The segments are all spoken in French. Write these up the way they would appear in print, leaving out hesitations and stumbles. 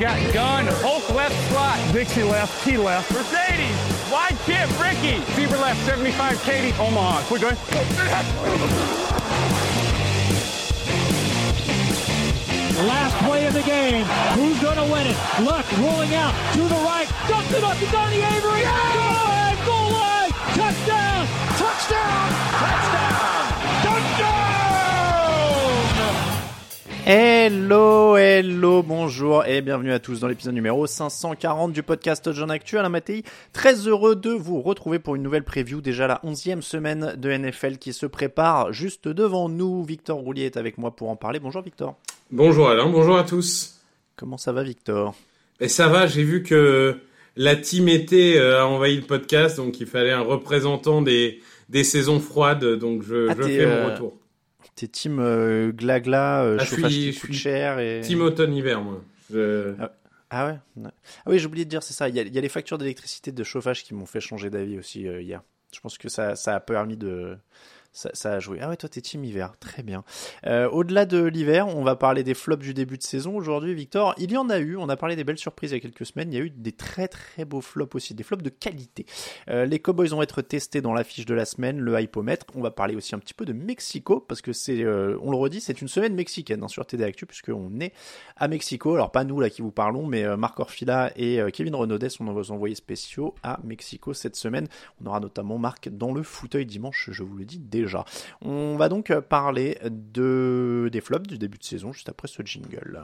Got gun, Hulk left slot, Dixie left, T left, Mercedes, wide chip, Ricky, Fever left, 75, Katie, Omaha, we're good. Last play of the game, who's going to win it? Luck rolling out to the right, ducks it up to Donnie Avery, goal line, touchdown! Hello, bonjour et bienvenue à tous dans l'épisode numéro 540 du podcast Touchdown Actu. Alain Mattei, très heureux de vous retrouver pour une nouvelle preview, déjà la 11e semaine de NFL qui se prépare juste devant nous. Victor Roulier est avec moi pour en parler. Bonjour Victor. Bonjour Alain, bonjour à tous. Comment ça va Victor ? Et ça va, j'ai vu que la team été a envahi le podcast, donc il fallait un représentant des saisons froides, donc je fais mon retour. T'es team glagla, chauffage qui coûte cher et... Team automne-hiver, moi. Ah ouais. Ah oui, j'ai oublié de dire, c'est ça, il y a les factures d'électricité de chauffage qui m'ont fait changer d'avis aussi hier. Je pense que ça a permis de... Ça a joué. Ah ouais, toi, t'es team hiver. Très bien. Au-delà de l'hiver, on va parler des flops du début de saison. Aujourd'hui, Victor, il y en a eu. On a parlé des belles surprises il y a quelques semaines. Il y a eu des très, très beaux flops aussi. Des flops de qualité. Les Cowboys vont être testés dans l'affiche de la semaine, le hypomètre. On va parler aussi un petit peu de Mexico parce que c'est, on le redit, c'est une semaine mexicaine, hein, sur TD Actu puisqu'on est à Mexico. Alors, pas nous là qui vous parlons, mais Marc Orfila et Kevin Renaudet sont nos envoyés spéciaux à Mexico cette semaine. On aura notamment Marc dans le fauteuil dimanche, je vous le dis déjà. On va donc parler des flops du début de saison juste après ce jingle.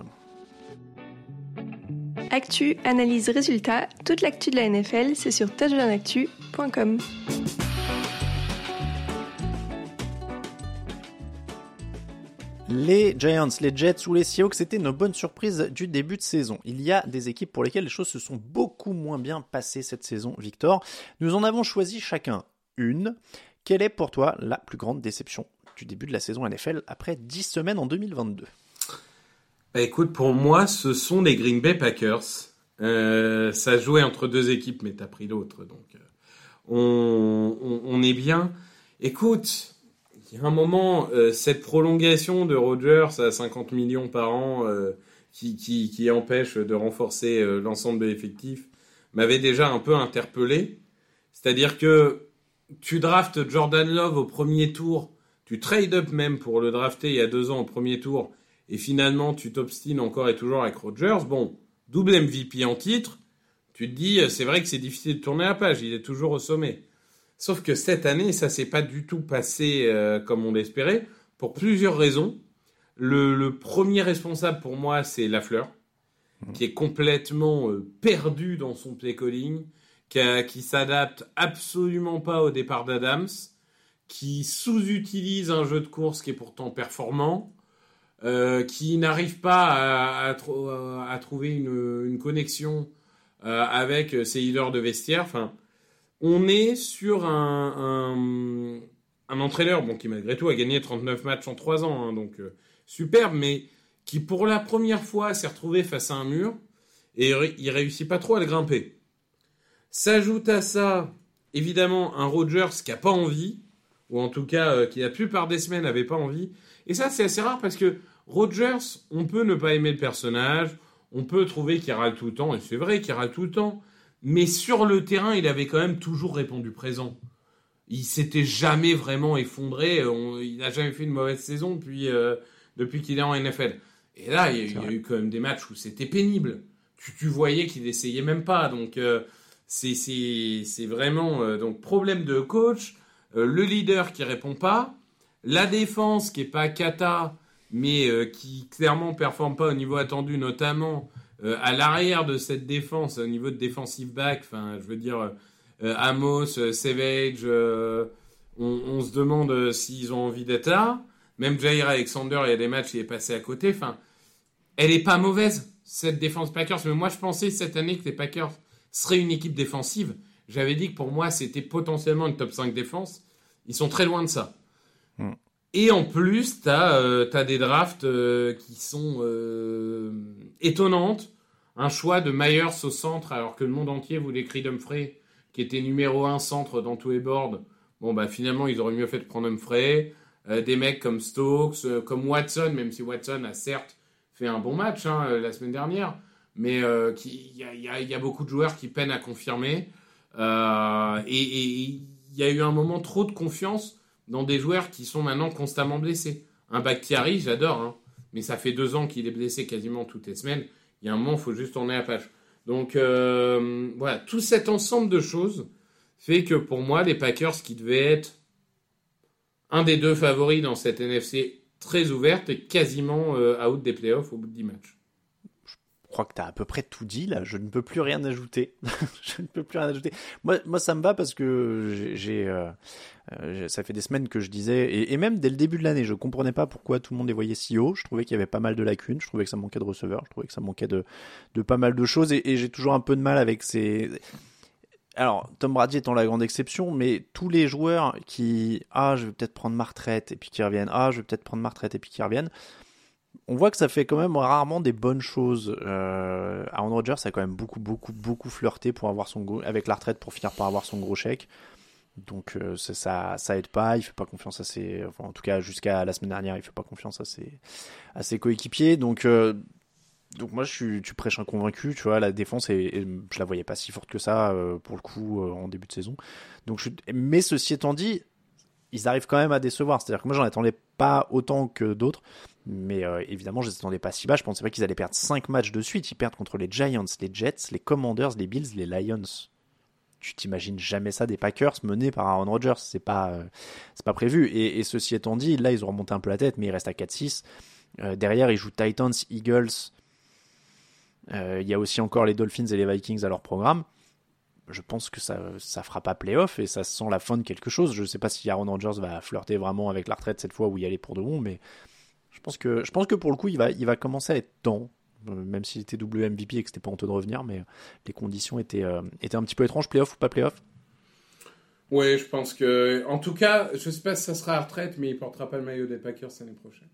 Actu, analyse, résultat, toute l'actu de la NFL, c'est sur touchdownactu.com. Les Giants, les Jets ou les Seahawks, c'était nos bonnes surprises du début de saison. Il y a des équipes pour lesquelles les choses se sont beaucoup moins bien passées cette saison, Victor. Nous en avons choisi chacun une. Quelle est pour toi la plus grande déception du début de la saison NFL après 10 semaines en 2022 ? Bah écoute, pour moi, ce sont les Green Bay Packers. Ça jouait entre deux équipes, mais t'as pris l'autre, donc on est bien. Écoute, il y a un moment, cette prolongation de Rodgers à 50 millions par an qui empêche de renforcer l'ensemble de l'effectif m'avait déjà un peu interpellé. C'est-à-dire que tu draftes Jordan Love au premier tour, tu trade up même pour le drafter il y a 2 ans au premier tour, et finalement tu t'obstines encore et toujours avec Rodgers. Bon, double MVP en titre, tu te dis c'est vrai que c'est difficile de tourner la page, il est toujours au sommet. Sauf que cette année, ça s'est pas du tout passé comme on l'espérait, pour plusieurs raisons. Le premier responsable pour moi, c'est Lafleur, qui est complètement perdu dans son play calling, qui s'adapte absolument pas au départ d'Adams, qui sous-utilise un jeu de course qui est pourtant performant, qui n'arrive pas à trouver une connexion avec ses healers de vestiaire. Enfin, on est sur un entraîneur bon, qui malgré tout a gagné 39 matchs en 3 ans, hein, donc superbe, mais qui pour la première fois s'est retrouvé face à un mur et il réussit pas trop à le grimper. S'ajoute à ça évidemment un Rodgers qui n'a pas envie, ou en tout cas qui la plupart des semaines n'avait pas envie. Et ça, c'est assez rare parce que Rodgers, on peut ne pas aimer le personnage, on peut trouver qu'il râle tout le temps, et c'est vrai qu'il râle tout le temps, mais sur le terrain, il avait quand même toujours répondu présent. Il s'était jamais vraiment effondré, il n'a jamais fait une mauvaise saison depuis qu'il est en NFL. Et là, il y a eu quand même des matchs où c'était pénible. Tu voyais qu'il n'essayait même pas. Donc, c'est vraiment donc problème de coach, le leader qui ne répond pas, la défense qui n'est pas cata, mais qui clairement ne performe pas au niveau attendu, notamment à l'arrière de cette défense, au niveau de defensive back, Amos, Savage, on se demande s'ils ont envie d'être là. Même Jair Alexander, il y a des matchs, il est passé à côté. Elle n'est pas mauvaise, cette défense Packers. Mais moi, je pensais cette année que les Packers seraient une équipe défensive. J'avais dit que pour moi, c'était potentiellement une top 5 défense. Ils sont très loin de ça. Mm. Et en plus, tu as des drafts qui sont étonnantes. Un choix de Myers au centre, alors que le monde entier voulait Creed Humphrey, qui était numéro 1 centre dans tous les boards. Bon, bah finalement, ils auraient mieux fait de prendre Humphrey. Des mecs comme Stokes, comme Watson, même si Watson a certes fait un bon match la semaine dernière, mais il y a beaucoup de joueurs qui peinent à confirmer. Et il y a eu un moment trop de confiance dans des joueurs qui sont maintenant constamment blessés. Un Bakhtiari, j'adore, mais ça fait 2 ans qu'il est blessé quasiment toutes les semaines. Il y a un moment, il faut juste tourner la page. Donc voilà, tout cet ensemble de choses fait que pour moi, les Packers qui devaient être un des 2 favoris dans cette NFC très ouverte et quasiment out des playoffs au bout de 10 matchs. Je crois que tu as à peu près tout dit là, je ne peux plus rien ajouter. Moi, ça me va parce que ça fait des semaines que je disais, et même dès le début de l'année, je ne comprenais pas pourquoi tout le monde les voyait si haut. Je trouvais qu'il y avait pas mal de lacunes, je trouvais que ça manquait de receveurs, je trouvais que ça manquait de pas mal de choses, et j'ai toujours un peu de mal avec ces... Alors, Tom Brady étant la grande exception, mais tous les joueurs qui « Ah, je vais peut-être prendre ma retraite » et puis qui reviennent « Ah, je vais peut-être prendre ma retraite » et puis qui reviennent, on voit que ça fait quand même rarement des bonnes choses. Aaron Rodgers a quand même beaucoup flirté pour avoir avec la retraite pour finir par avoir son gros chèque. Donc, ça aide pas. Il fait pas confiance à ses... Enfin, en tout cas, jusqu'à la semaine dernière, il fait pas confiance à ses coéquipiers. Donc... moi, tu prêches un convaincu, tu vois, la défense, et je la voyais pas si forte que ça, pour le coup, en début de saison. Donc, mais ceci étant dit, ils arrivent quand même à décevoir. C'est-à-dire que moi, j'en attendais pas autant que d'autres, mais évidemment, je les attendais pas si bas. Je pensais pas qu'ils allaient perdre 5 matchs de suite. Ils perdent contre les Giants, les Jets, les Commanders, les Bills, les Lions. Tu t'imagines jamais ça des Packers menés par Aaron Rodgers. C'est pas prévu. Et ceci étant dit, là, ils ont remonté un peu la tête, mais ils restent à 4-6. Derrière, ils jouent Titans, Eagles... Il y a aussi encore les Dolphins et les Vikings à leur programme. Je pense que ça fera pas play-off et ça sent la fin de quelque chose. Je sais pas si Aaron Rodgers va flirter vraiment avec la retraite cette fois ou y aller pour de bon, mais je pense que pour le coup il va commencer à être temps, même s'il était WMVP et que c'était pas honteux de revenir, mais les conditions étaient un petit peu étranges, play-off ou pas play-off. Ouais, je pense que en tout cas, je sais pas si ça sera à retraite, mais il portera pas le maillot des Packers l'année prochaine.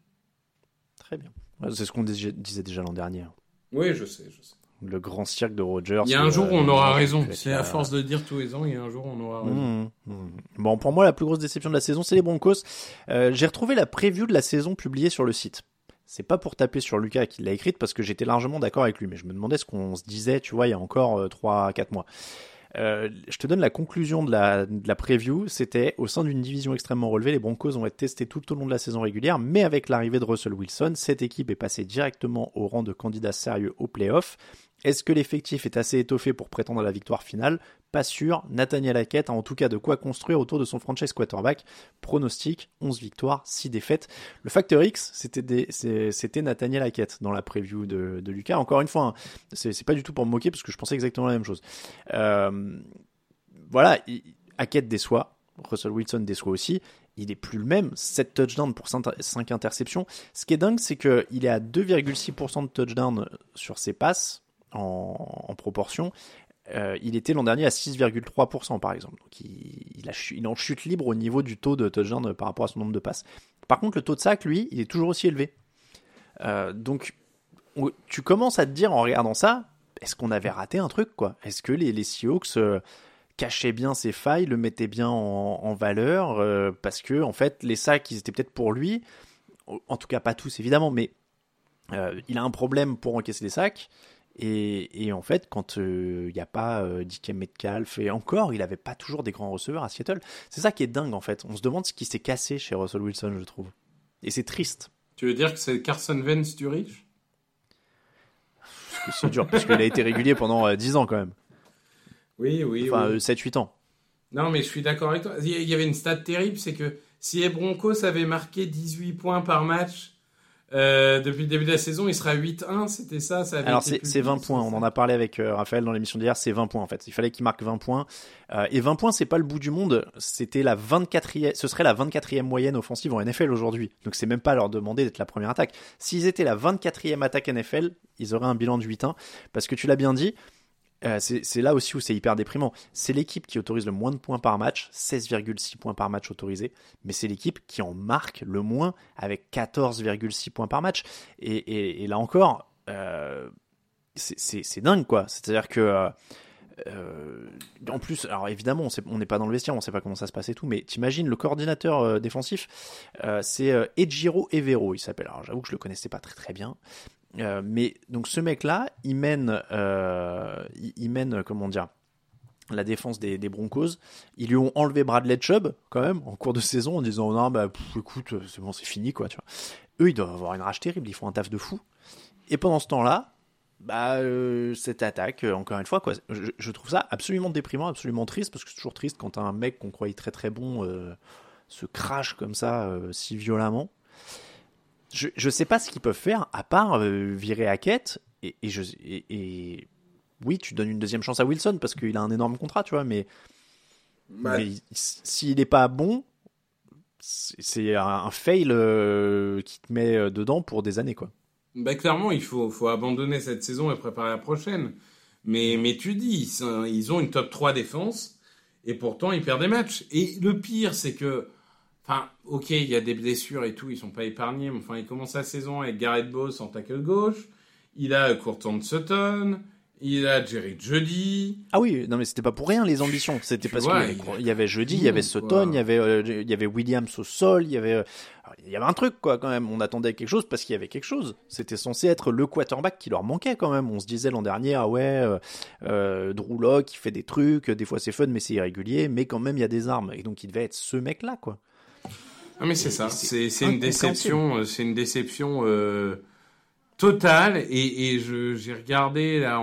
Très bien. C'est ce qu'on disait déjà l'an dernier. Oui, je sais. Le grand cirque de Rodgers. Il y a un jour où on aura raison. C'est à force de dire tous les ans, il y a un jour où on aura raison. Bon, pour moi, la plus grosse déception de la saison, c'est les Broncos. J'ai retrouvé la preview de la saison publiée sur le site. C'est pas pour taper sur Lucas qui l'a écrite, parce que j'étais largement d'accord avec lui, mais je me demandais ce qu'on se disait, tu vois, il y a encore 3-4 mois. Je te donne la conclusion de la preview. C'était: au sein d'une division extrêmement relevée, les Broncos ont été testés tout au long de la saison régulière, mais avec l'arrivée de Russell Wilson, cette équipe est passée directement au rang de candidats sérieux aux playoffs. Est-ce que l'effectif est assez étoffé pour prétendre à la victoire finale? Pas sûr. Nathaniel Hackett a en tout cas de quoi construire autour de son franchise quarterback. Pronostic: 11 victoires, 6 défaites. Le Factor X, c'était Nathaniel Hackett dans la preview de Lucas. Encore une fois, c'est pas du tout pour me moquer parce que je pensais exactement la même chose. Voilà, Hackett déçoit, Russell Wilson déçoit aussi. Il est plus le même, 7 touchdowns pour 5 interceptions. Ce qui est dingue, c'est qu'il est à 2,6% de touchdowns sur ses passes en proportion. Il était l'an dernier à 6,3% par exemple. Donc il est en chute libre au niveau du taux de touchdown par rapport à son nombre de passes. Par contre, le taux de sac, lui, il est toujours aussi élevé. Donc tu commences à te dire en regardant ça, est-ce qu'on avait raté un truc, quoi? Est-ce que les Seahawks cachait bien ses failles, le mettait bien en valeur, parce que en fait les sacs ils étaient peut-être pour lui, en tout cas pas tous évidemment, mais il a un problème pour encaisser les sacs. Et en fait, quand il n'y a pas DK Metcalf, et encore, il n'avait pas toujours des grands receveurs à Seattle. C'est ça qui est dingue en fait. On se demande ce qui s'est cassé chez Russell Wilson, je trouve. Et c'est triste. Tu veux dire que c'est Carson Wentz du riche ? C'est dur, parce qu'il a été régulier pendant 10 ans quand même. Oui. Enfin, 7-8 ans. Non, mais je suis d'accord avec toi. Il y avait une stat terrible, c'est que si les Broncos avaient marqué 18 points par match... depuis le début de la saison, il sera 8-1, c'était ça, ça avait alors été c'est 20 points, on en a parlé avec Raphaël dans l'émission d'hier, c'est 20 points en fait, il fallait qu'il marque 20 points, et 20 points c'est pas le bout du monde, c'était la 24e, ce serait la 24e moyenne offensive en NFL aujourd'hui, donc c'est même pas leur demander d'être la première attaque. S'ils étaient la 24e attaque NFL, ils auraient un bilan de 8-1, parce que tu l'as bien dit, c'est là aussi où c'est hyper déprimant, c'est l'équipe qui autorise le moins de points par match, 16,6 points par match autorisés, mais c'est l'équipe qui en marque le moins avec 14,6 points par match, et là encore c'est dingue quoi, c'est-à-dire que en plus, alors évidemment on n'est pas dans le vestiaire, on ne sait pas comment ça se passe et tout, mais t'imagines le coordinateur défensif, c'est Ejiro Evero il s'appelle, alors j'avoue que je le connaissais pas très bien. Mais donc ce mec-là, il mène comment dire, la défense des Broncos. Ils lui ont enlevé Bradley Chubb quand même en cours de saison en disant non bah pff, écoute c'est bon c'est fini quoi tu vois. Eux ils doivent avoir une rage terrible, ils font un taf de fou. Et pendant ce temps-là, bah cette attaque encore une fois quoi, je trouve ça absolument déprimant, absolument triste parce que c'est toujours triste quand un mec qu'on croyait très très bon se crache comme ça si violemment. Je sais pas ce qu'ils peuvent faire à part virer Hackett et oui tu donnes une deuxième chance à Wilson parce qu'il a un énorme contrat tu vois mais s'il est pas bon c'est un fail qui te met dedans pour des années quoi. Bah clairement il faut abandonner cette saison et préparer la prochaine mais tu dis ils ont une top 3 défense et pourtant ils perdent des matchs et le pire c'est que enfin, ok, il y a des blessures et tout, ils sont pas épargnés, mais enfin, il commence la saison avec Garrett Bowles en tackle gauche, il a Courtland Sutton, il a Jerry Jeudy. Ah oui, non mais c'était pas pour rien les ambitions, c'était parce qu'il y avait Jeudy, il y avait Sutton, il y avait Williams au sol, il y avait un truc quoi quand même, on attendait quelque chose parce qu'il y avait quelque chose, c'était censé être le quarterback qui leur manquait quand même, on se disait l'an dernier, ah ouais, Drew Lock il fait des trucs, des fois c'est fun mais c'est irrégulier, mais quand même il y a des armes, et donc il devait être ce mec là quoi. Ah mais c'est ça, c'est une déception, totale et j'ai regardé là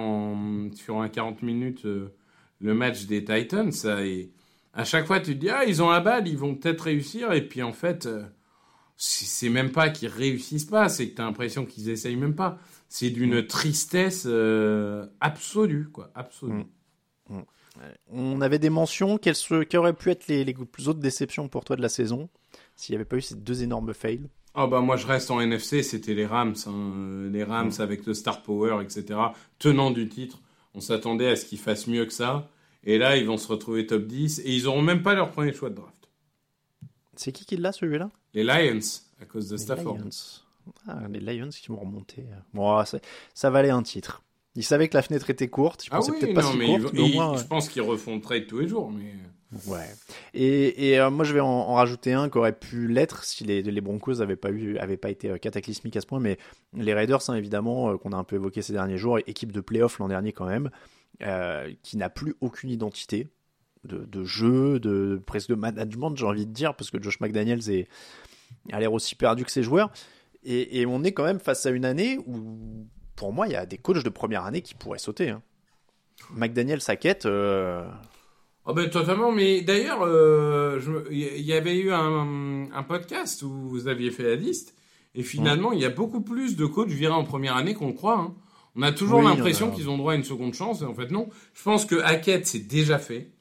sur un 40 minutes le match des Titans ça, et à chaque fois tu te dis ah ils ont la balle, ils vont peut-être réussir et puis en fait c'est même pas qu'ils réussissent pas, c'est que t'as l'impression qu'ils essayent même pas, c'est d'une tristesse absolue quoi, absolue. On avait des mentions, quelles auraient pu être les plus autres déceptions pour toi de la saison s'il n'y avait pas eu ces deux énormes fails? Oh bah moi je reste en NFC, c'était les Rams, hein. Les Rams avec le star power, etc. Tenant du titre, on s'attendait à ce qu'ils fassent mieux que ça. Et là, ils vont se retrouver top 10 et ils n'auront même pas leur premier choix de draft. C'est qui l'a celui-là? Les Lions, à cause de Stafford. Les Lions qui vont remonter. Bon, ça valait un titre. Ils savaient que la fenêtre était courte. Je pense qu'ils refont le trade tous les jours, mais... Ouais. Et moi, je vais en rajouter un qui aurait pu l'être si les Broncos n'avaient pas été cataclysmiques à ce point. Mais les Raiders, hein, évidemment, qu'on a un peu évoqué ces derniers jours, équipe de play-off l'an dernier quand même, qui n'a plus aucune identité de jeu, presque de management, j'ai envie de dire, parce que Josh McDaniels a l'air aussi perdu que ses joueurs. Et on est quand même face à une année où, pour moi, il y a des coachs de première année qui pourraient sauter. Hein. McDaniels, Hackett... Oh ben totalement, mais d'ailleurs, il y avait eu un podcast où vous aviez fait la liste, et finalement, il y a beaucoup plus de coachs virés en première année qu'on le croit. Hein. On a toujours l'impression qu'ils ont droit à une seconde chance, et en fait, non. Je pense que Hackett, c'est déjà fait.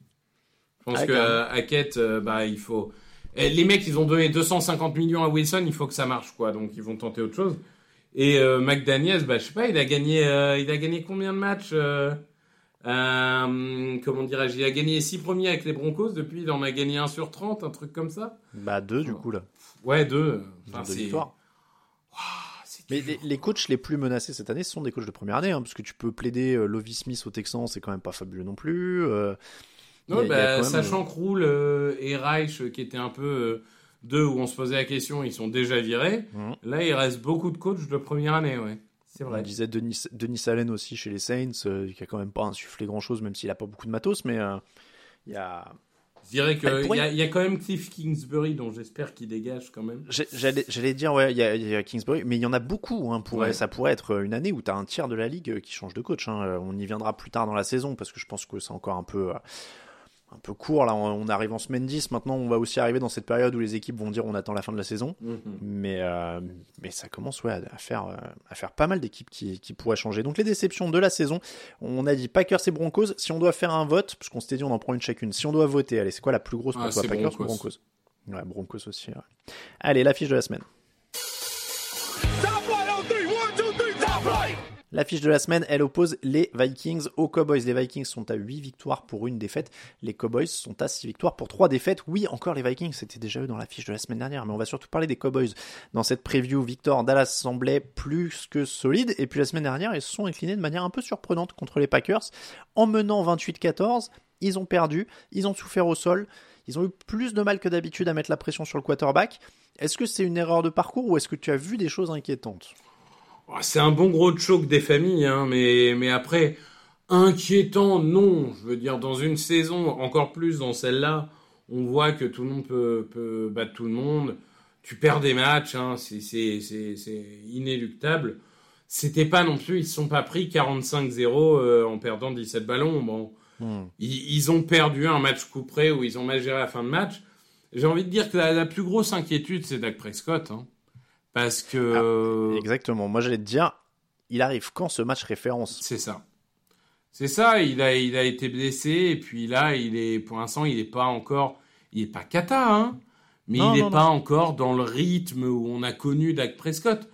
Je pense que Hackett, il faut... Les mecs, ils ont donné 250 millions à Wilson, il faut que ça marche, quoi. Donc, ils vont tenter autre chose. Et McDaniels, je sais pas, il a gagné combien de matchs comment dirais-je, il a gagné 6 premiers avec les Broncos, depuis il en a gagné 1 sur 30, un truc comme ça. 2 du coup là. Ouais, 2. Enfin, c'est... victoires. Wow, c'est mais les coachs les plus menacés cette année, ce sont des coachs de première année, hein, parce que tu peux plaider Lovie Smith au Texan, c'est quand même pas fabuleux non plus. Non, bah, sachant que Roule et Reich, qui étaient un peu deux où on se posait la question, ils sont déjà virés. Là, il reste beaucoup de coachs de première année, ouais. C'est vrai. On disait Denis Allen aussi chez les Saints, qui a quand même pas insufflé grand-chose, même s'il a pas beaucoup de matos, mais il y a... Je dirais qu'il y a quand même Cliff Kingsbury, dont j'espère qu'il dégage quand même. J'allais dire, ouais, il y a Kingsbury, mais il y en a beaucoup. Hein, ça pourrait être une année où tu as un tiers de la ligue qui change de coach. Hein. On y viendra plus tard dans la saison, parce que je pense que c'est encore un peu court. Là, on arrive en semaine 10. Maintenant, on va aussi arriver dans cette période où les équipes vont dire on attend la fin de la saison. Mm-hmm. Mais ça commence à faire pas mal d'équipes qui pourraient changer. Donc, les déceptions de la saison, on a dit Packers et Broncos. Si on doit faire un vote, parce qu'on s'était dit on en prend une chacune. Si on doit voter, allez, c'est quoi la plus grosse pour toi, Packers ou Broncos ? Ouais, Broncos aussi. Ouais. Allez, l'affiche de la semaine. L'affiche de la semaine, elle oppose les Vikings aux Cowboys. Les Vikings sont à 8 victoires pour une défaite. Les Cowboys sont à 6 victoires pour 3 défaites. Oui, encore les Vikings, c'était déjà eux dans l'affiche de la semaine dernière. Mais on va surtout parler des Cowboys. Dans cette preview, victoire Dallas semblait plus que solide. Et puis la semaine dernière, ils se sont inclinés de manière un peu surprenante contre les Packers. En menant 28-14, ils ont perdu. Ils ont souffert au sol. Ils ont eu plus de mal que d'habitude à mettre la pression sur le quarterback. Est-ce que c'est une erreur de parcours ou est-ce que tu as vu des choses inquiétantes ? C'est un bon gros choc des familles, hein, mais après, inquiétant, non. Je veux dire, dans une saison, encore plus dans celle-là, on voit que tout le monde peut battre tout le monde. Tu perds des matchs, hein, c'est inéluctable. C'était pas non plus, ils ne se sont pas pris 45-0 en perdant 17 ballons. Bon. Ils ont perdu un match couperet où ils ont mal géré la fin de match. J'ai envie de dire que la plus grosse inquiétude, c'est Dak Prescott, hein. Parce que... Ah, exactement. Moi, j'allais te dire, il arrive quand ce match référence ? C'est ça. C'est ça. Il a été blessé. Et puis là, pour l'instant, il n'est pas encore... Il n'est pas cata, hein. Mais non, il n'est pas encore dans le rythme où on a connu Dak Prescott.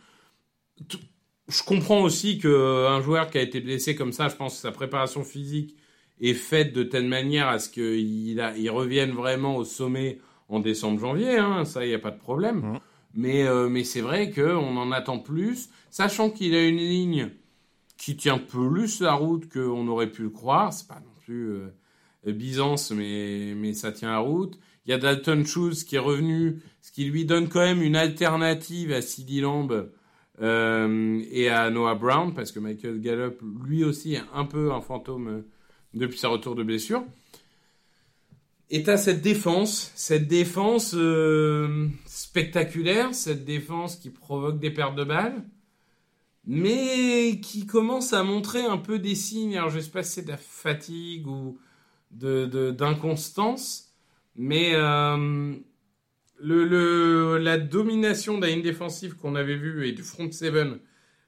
Je comprends aussi qu'un joueur qui a été blessé comme ça, je pense que sa préparation physique est faite de telle manière à ce qu'il revienne vraiment au sommet en décembre-janvier. Hein. Ça, il n'y a pas de problème. Mais c'est vrai qu'on en attend plus, sachant qu'il a une ligne qui tient plus la route qu'on aurait pu le croire. C'est pas non plus Byzance, mais ça tient la route. Il y a Dalton Schultz qui est revenu, ce qui lui donne quand même une alternative à CeeDee Lamb et à Noah Brown, parce que Michael Gallup, lui aussi, est un peu un fantôme depuis sa retour de blessure. Et t'as cette défense spectaculaire, cette défense qui provoque des pertes de balles, mais qui commence à montrer un peu des signes. Alors je sais pas si c'est de la fatigue ou d'inconstance, mais la domination de la ligne défensive qu'on avait vue et du front seven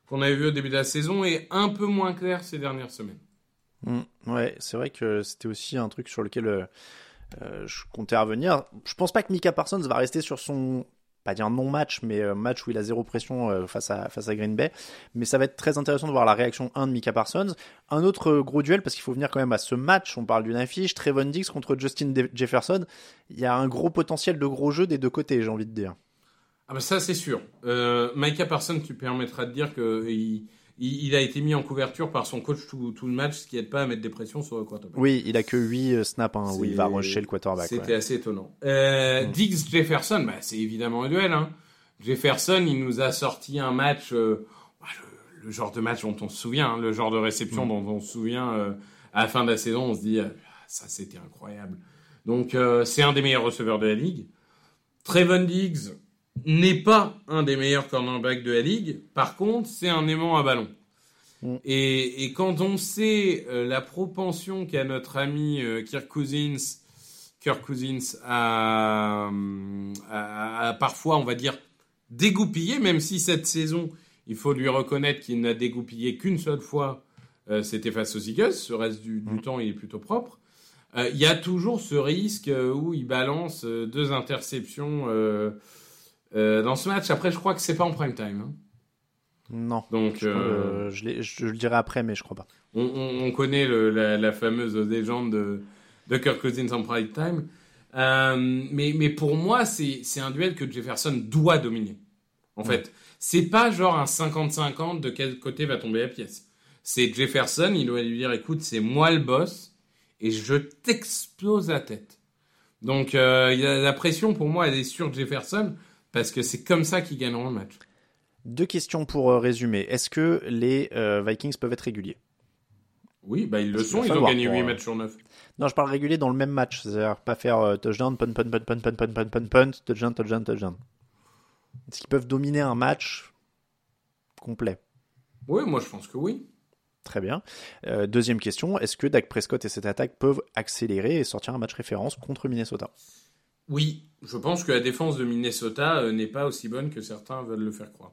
qu'on avait vu au début de la saison est un peu moins claire ces dernières semaines. Ouais, c'est vrai que c'était aussi un truc sur lequel... je comptais revenir. Je pense pas que Micah Parsons va rester sur son, pas dire non-match, mais match où il a zéro pression face à Green Bay. Mais ça va être très intéressant de voir la réaction 1 de Micah Parsons. Un autre gros duel, parce qu'il faut venir quand même à ce match. On parle d'une affiche, Trevon Diggs contre Justin Jefferson. Il y a un gros potentiel de gros jeu des deux côtés, j'ai envie de dire. Ah bah ça, c'est sûr. Micah Parsons, tu permettras de dire qu'il a été mis en couverture par son coach tout le match, ce qui n'aide pas à mettre des pressions sur le quarterback. Oui, il a que 8 snaps hein, où il va rusher le quarterback. C'était assez étonnant. Diggs-Jefferson, c'est évidemment un duel. Hein. Jefferson, il nous a sorti un match, le genre de match dont on se souvient, hein, le genre de réception dont on se souvient à la fin de la saison. On se dit, ça c'était incroyable. Donc, c'est un des meilleurs receveurs de la ligue. Trevon Diggs n'est pas un des meilleurs cornerbacks de la ligue. Par contre, c'est un aimant à ballon. Et quand on sait la propension qu'a notre ami Kirk Cousins à parfois, on va dire, dégoupiller, même si cette saison, il faut lui reconnaître qu'il n'a dégoupillé qu'une seule fois, c'était face aux Eagles. Ce reste du temps, il est plutôt propre. Il y a toujours ce risque où il balance deux interceptions dans ce match. Après, je crois que c'est pas en prime time. Hein. Non. Donc, je le dirai après, mais je crois pas. On connaît la fameuse légende de Kirk Cousins en prime time. Mais pour moi, c'est un duel que Jefferson doit dominer. En fait, c'est pas genre un 50-50 de quel côté va tomber la pièce. C'est Jefferson, il doit lui dire, écoute, c'est moi le boss et je t'explose la tête. Donc, la pression, pour moi, elle est sur Jefferson parce que c'est comme ça qu'ils gagneront le match. Deux questions pour résumer. Est-ce que les Vikings peuvent être réguliers ? Oui, bah ils le sont. Ils ont gagné 8 matchs sur 9. Non, je parle régulier dans le même match. C'est-à-dire pas faire touchdown, punt, touchdown. Est-ce qu'ils peuvent dominer un match complet ? Oui, moi je pense que oui. Très bien. Deuxième question, est-ce que Dak Prescott et cette attaque peuvent accélérer et sortir un match référence contre Minnesota ? Oui, je pense que la défense de Minnesota n'est pas aussi bonne que certains veulent le faire croire.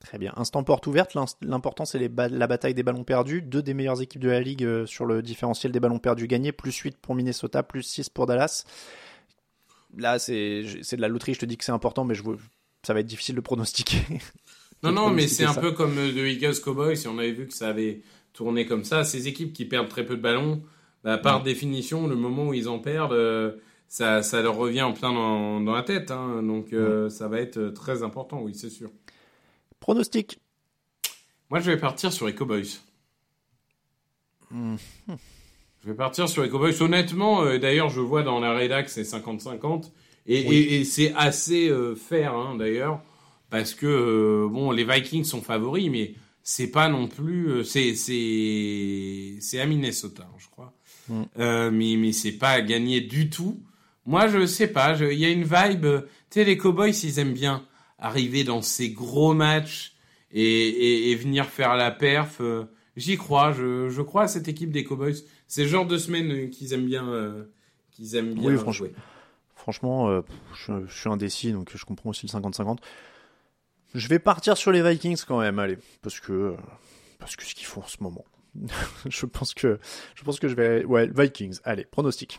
Très bien. Instant porte ouverte, l'important c'est la bataille des ballons perdus. Deux des meilleures équipes de la Ligue sur le différentiel des ballons perdus gagnés, plus 8 pour Minnesota, plus 6 pour Dallas. Là, c'est de la loterie, je te dis que c'est important, mais ça va être difficile de pronostiquer. Non, mais c'est un peu comme le Eagles Cowboys, si on avait vu que ça avait tourné comme ça. Ces équipes qui perdent très peu de ballons, bah, par définition, le moment où ils en perdent, ça leur revient en plein dans la tête. Hein. Donc, ça va être très important, oui, c'est sûr. Pronostic. Moi, je vais partir sur les Cowboys. Je vais partir sur les Cowboys. Honnêtement, d'ailleurs, je vois dans la rédac, c'est 50-50. Et c'est assez fair, hein, d'ailleurs. Parce que les Vikings sont favoris, mais c'est pas non plus c'est à Minnesota, je crois. Mais c'est pas gagné du tout. Moi, je sais pas. Il y a une vibe. Tu sais, les Cowboys, ils aiment bien arriver dans ces gros matchs et venir faire la perf. J'y crois. Je crois à cette équipe des Cowboys. C'est le genre de semaine qu'ils aiment bien. Oui, franchement. Jouer. Franchement, je suis indécis, donc je comprends aussi le 50-50. Je vais partir sur les Vikings quand même, allez, parce que ce qu'ils font en ce moment. je pense que je vais... Ouais, Vikings, allez, pronostic.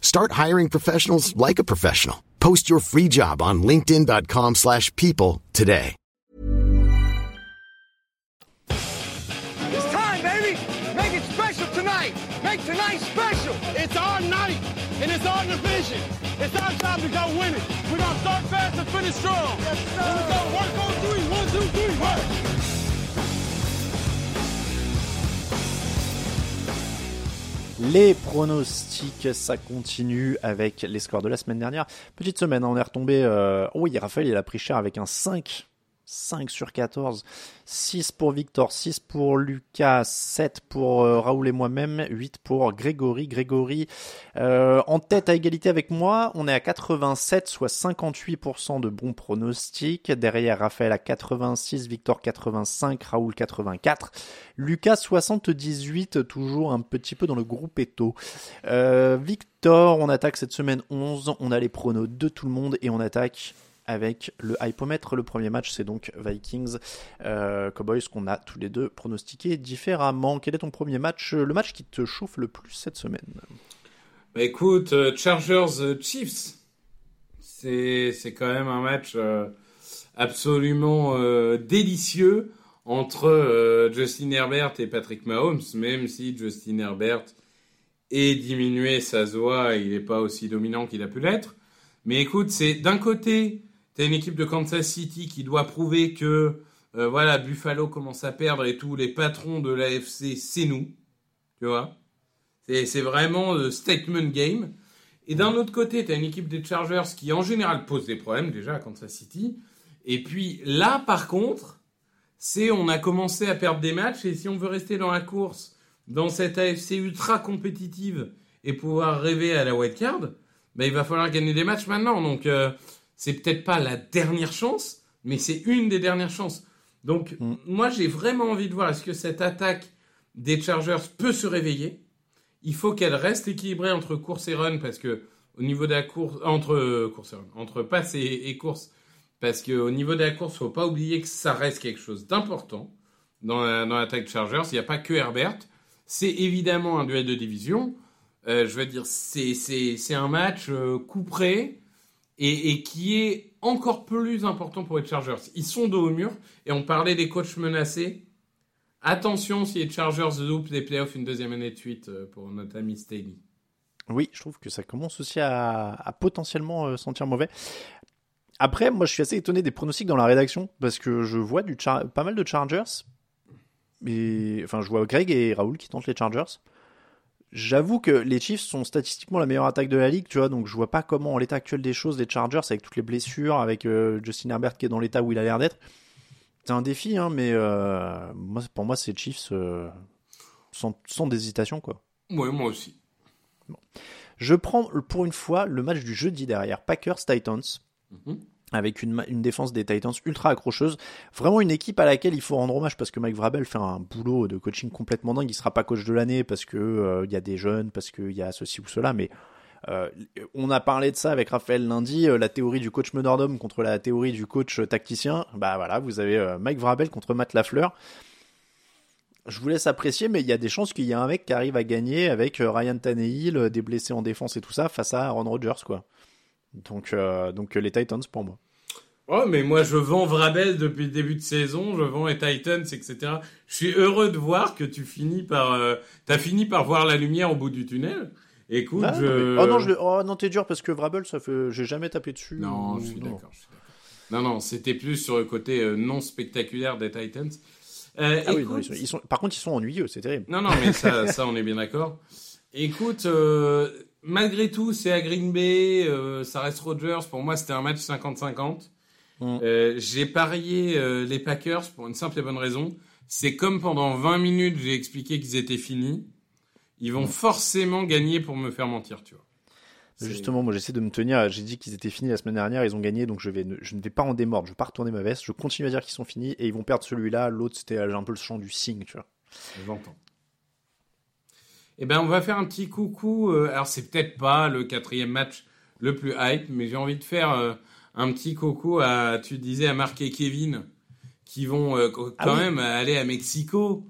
Start hiring professionals like a professional. Post your free job on linkedin.com/people today. It's time, baby. Make it special tonight. Make tonight special. It's our night, and it's our division. It's our time to go win it. We're going to start fast and finish strong. Yes, sir. We're going to work on three. One, two, three, work. Les pronostics, ça continue avec les scores de la semaine dernière. Petite semaine, on est retombé... Oui, Raphaël, il a pris cher avec un 5 sur 14, 6 pour Victor, 6 pour Lucas, 7 pour Raoul et moi-même, 8 pour Grégory. Grégory, en tête à égalité avec moi, on est à 87, soit 58% de bons pronostics. Derrière, Raphaël à 86, Victor 85, Raoul 84, Lucas 78, toujours un petit peu dans le groupetto. Victor, on attaque cette semaine 11, on a les pronos de tout le monde et on attaque... avec le hypomètre. Le premier match, c'est donc Vikings Cowboys qu'on a tous les deux pronostiqué différemment. Quel est ton premier match, le match qui te chauffe le plus cette semaine ? Bah écoute, Chargers Chiefs, c'est quand même un match absolument délicieux entre Justin Herbert et Patrick Mahomes, même si Justin Herbert est diminué, ça se voit, il n'est pas aussi dominant qu'il a pu l'être. Mais écoute, c'est d'un côté... T'as une équipe de Kansas City qui doit prouver que Buffalo commence à perdre et tous les patrons de l'AFC, c'est nous. Tu vois, c'est vraiment le statement game. Et d'un autre côté, t'as une équipe des Chargers qui, en général, pose des problèmes déjà à Kansas City. Et puis là, par contre, on a commencé à perdre des matchs. Et si on veut rester dans la course, dans cette AFC ultra compétitive et pouvoir rêver à la wildcard, bah, il va falloir gagner des matchs maintenant. Donc, c'est peut-être pas la dernière chance, mais c'est une des dernières chances. Donc, moi, j'ai vraiment envie de voir est-ce que cette attaque des Chargers peut se réveiller. Il faut qu'elle reste équilibrée entre course et run, parce que au niveau de la course, entre passe et course, parce que au niveau de la course, faut pas oublier que ça reste quelque chose d'important dans l'attaque Chargers. Il n'y a pas que Herbert. C'est évidemment un duel de division. Je veux dire, c'est un match couperé et qui est encore plus important pour les Chargers. Ils sont dos au mur et on parlait des coachs menacés. Attention si les Chargers loupent les playoffs une deuxième année de suite pour notre ami Staley. Oui, je trouve que ça commence aussi à potentiellement sentir mauvais. Après, moi, je suis assez étonné des pronostics dans la rédaction parce que je vois pas mal de Chargers. Et, enfin, je vois Greg et Raoul qui tentent les Chargers. J'avoue que les Chiefs sont statistiquement la meilleure attaque de la ligue, tu vois. Donc, je vois pas comment, en l'état actuel des choses, les Chargers, avec toutes les blessures, avec Justin Herbert qui est dans l'état où il a l'air d'être, c'est un défi, hein. Mais pour moi, c'est Chiefs sans hésitation, quoi. Ouais, moi aussi. Bon. Je prends pour une fois le match du jeudi derrière Packers-Titans avec une défense des Titans ultra accrocheuse, vraiment une équipe à laquelle il faut rendre hommage parce que Mike Vrabel fait un boulot de coaching complètement dingue. Il sera pas coach de l'année parce que y a des jeunes, parce que il y a ceci ou cela, mais on a parlé de ça avec Raphaël lundi, la théorie du coach meneur-d'homme contre la théorie du coach tacticien. Bah voilà, vous avez Mike Vrabel contre Matt Lafleur. Je vous laisse apprécier, mais il y a des chances qu'il y ait un mec qui arrive à gagner avec Ryan Tannehill, des blessés en défense et tout ça, face à Aaron Rodgers, quoi. Donc les Titans pour moi. Oh, mais moi je vends Vrabel depuis le début de saison, je vends les Titans, etc. Je suis heureux de voir que tu finis par, t'as fini par voir la lumière au bout du tunnel. Écoute, ah, non, t'es dur parce que Vrabel, ça fait, j'ai jamais tapé dessus. Non, je suis d'accord. Non, c'était plus sur le côté non spectaculaire des Titans. Par contre, ils sont ennuyeux, c'est terrible. Non, mais ça, on est bien d'accord. Écoute, malgré tout, c'est à Green Bay, ça reste Rodgers. Pour moi, c'était un match 50-50. J'ai parié les Packers pour une simple et bonne raison. C'est comme pendant 20 minutes, j'ai expliqué qu'ils étaient finis. Ils vont forcément gagner pour me faire mentir, tu vois. Justement, moi j'essaie de me tenir, j'ai dit qu'ils étaient finis la semaine dernière, ils ont gagné, donc je ne vais pas en démordre, je ne vais pas retourner ma veste, je continue à dire qu'ils sont finis et ils vont perdre celui-là, l'autre c'était un peu le chant du signe, tu vois. J'entends. Eh bien on va faire un petit coucou, alors c'est peut-être pas le quatrième match le plus hype, mais j'ai envie de faire un petit coucou à, tu disais, à Marc et Kevin, qui vont quand même aller à Mexico.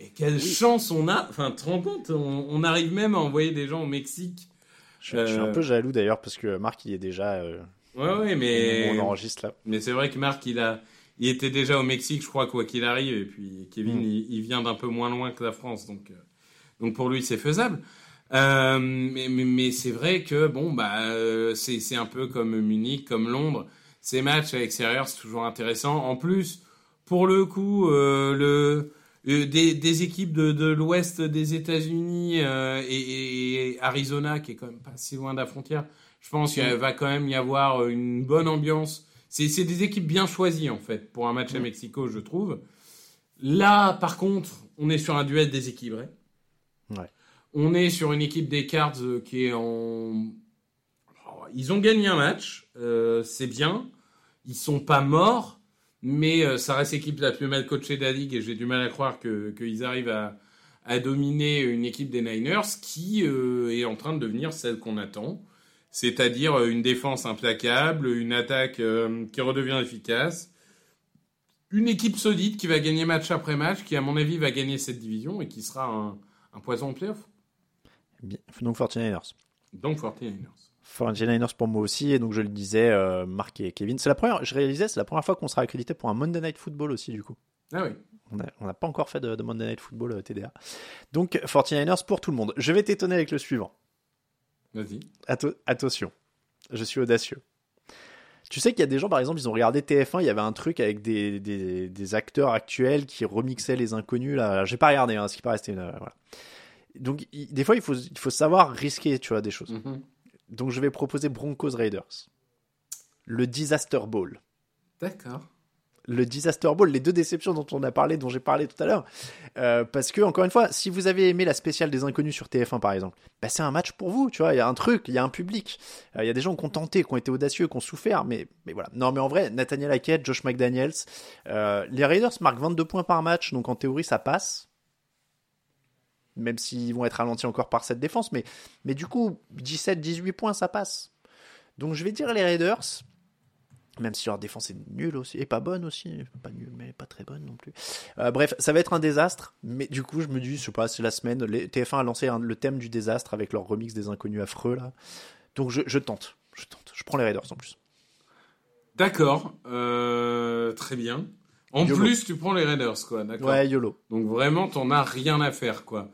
Et quelle chance on a, enfin 30 ans, on arrive même à envoyer des gens au Mexique. Je suis un peu jaloux d'ailleurs parce que Marc il est déjà. Ouais, mais on enregistre là. Mais c'est vrai que Marc il était déjà au Mexique, je crois, quoi qu'il arrive. Et puis Kevin il vient d'un peu moins loin que la France, donc pour lui c'est faisable. Mais c'est vrai que bon c'est un peu comme Munich, comme Londres. Ces matchs à l'extérieur c'est toujours intéressant. En plus pour le coup des équipes de l'ouest des États-Unis et Arizona qui est quand même pas si loin de la frontière, je pense qu'il va quand même y avoir une bonne ambiance. C'est des équipes bien choisies en fait pour un match à Mexico, je trouve. Là par contre on est sur un duel déséquilibré. Ouais. On est sur une équipe des Cards qui est ils ont gagné un match, c'est bien, ils sont pas morts. Mais ça reste l'équipe la plus mal coachée de la ligue et j'ai du mal à croire qu'ils arrivent à dominer une équipe des Niners qui est en train de devenir celle qu'on attend, c'est-à-dire une défense implacable, une attaque qui redevient efficace, une équipe solide qui va gagner match après match, qui à mon avis va gagner cette division et qui sera un poison en playoff. Donc 49ers. 49ers pour moi aussi, et donc je le disais, Marc et Kevin, c'est la première fois qu'on sera accrédité pour un Monday Night Football aussi du coup. Ah oui. On n'a pas encore fait de Monday Night Football TDA. Donc 49ers pour tout le monde. Je vais t'étonner avec le suivant. Vas-y. Attention, je suis audacieux. Tu sais qu'il y a des gens, par exemple, ils ont regardé TF1, il y avait un truc avec des acteurs actuels qui remixaient les inconnus. Là, j'ai pas regardé, hein, ce qui paraît, c'était voilà. Donc des fois, il faut savoir risquer, tu vois, des choses. Mm-hmm. Donc, je vais proposer Broncos Raiders. Le Disaster Bowl. D'accord. le Disaster Bowl, les deux déceptions dont on a parlé, dont j'ai parlé tout à l'heure. Parce que, encore une fois, si vous avez aimé la spéciale des inconnus sur TF1, par exemple, bah, c'est un match pour vous, tu vois. Il y a un truc, il y a un public. Il y a des gens qui ont tenté, qui ont été audacieux, qui ont souffert, mais voilà. Non, mais en vrai, Nathaniel Hackett, Josh McDaniels, les Raiders marquent 22 points par match, donc en théorie, ça passe. Même s'ils vont être ralentis encore par cette défense, mais du coup, 17-18 points, ça passe. Donc je vais dire les Raiders, même si leur défense est nulle aussi, et pas bonne aussi, pas nulle, mais pas très bonne non plus. Bref, ça va être un désastre, mais du coup, je me dis, je sais pas, c'est la semaine, TF1 a lancé le thème du désastre avec leur remix des inconnus affreux, là. Donc je tente, je prends les Raiders en plus. D'accord, très bien. En Yolo. Plus, tu prends les Raiders, quoi, d'accord ? Ouais, YOLO. Donc vraiment, t'en as rien à faire, quoi.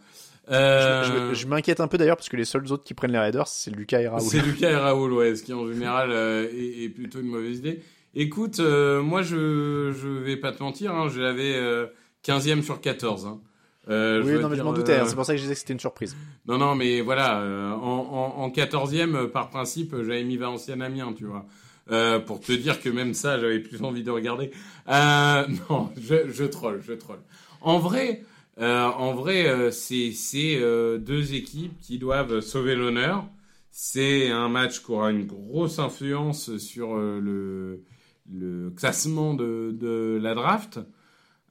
Je m'inquiète un peu d'ailleurs, parce que les seuls autres qui prennent les Raiders, c'est Lucas et Raoul. C'est Lucas et Raoul, ouais, ce qui en général est plutôt une mauvaise idée. Écoute, moi, je vais pas te mentir, hein, je l'avais 15e sur 14. Hein. Oui, non, mais je m'en doutais, c'est pour ça que je disais que c'était une surprise. Non, mais voilà, en 14e, par principe, j'avais mis Valenciennes-Amiens, tu vois. Pour te dire que même ça, j'avais plus envie de regarder. Non, je troll. En vrai, c'est deux équipes qui doivent sauver l'honneur. C'est un match qui aura une grosse influence sur le classement de la draft.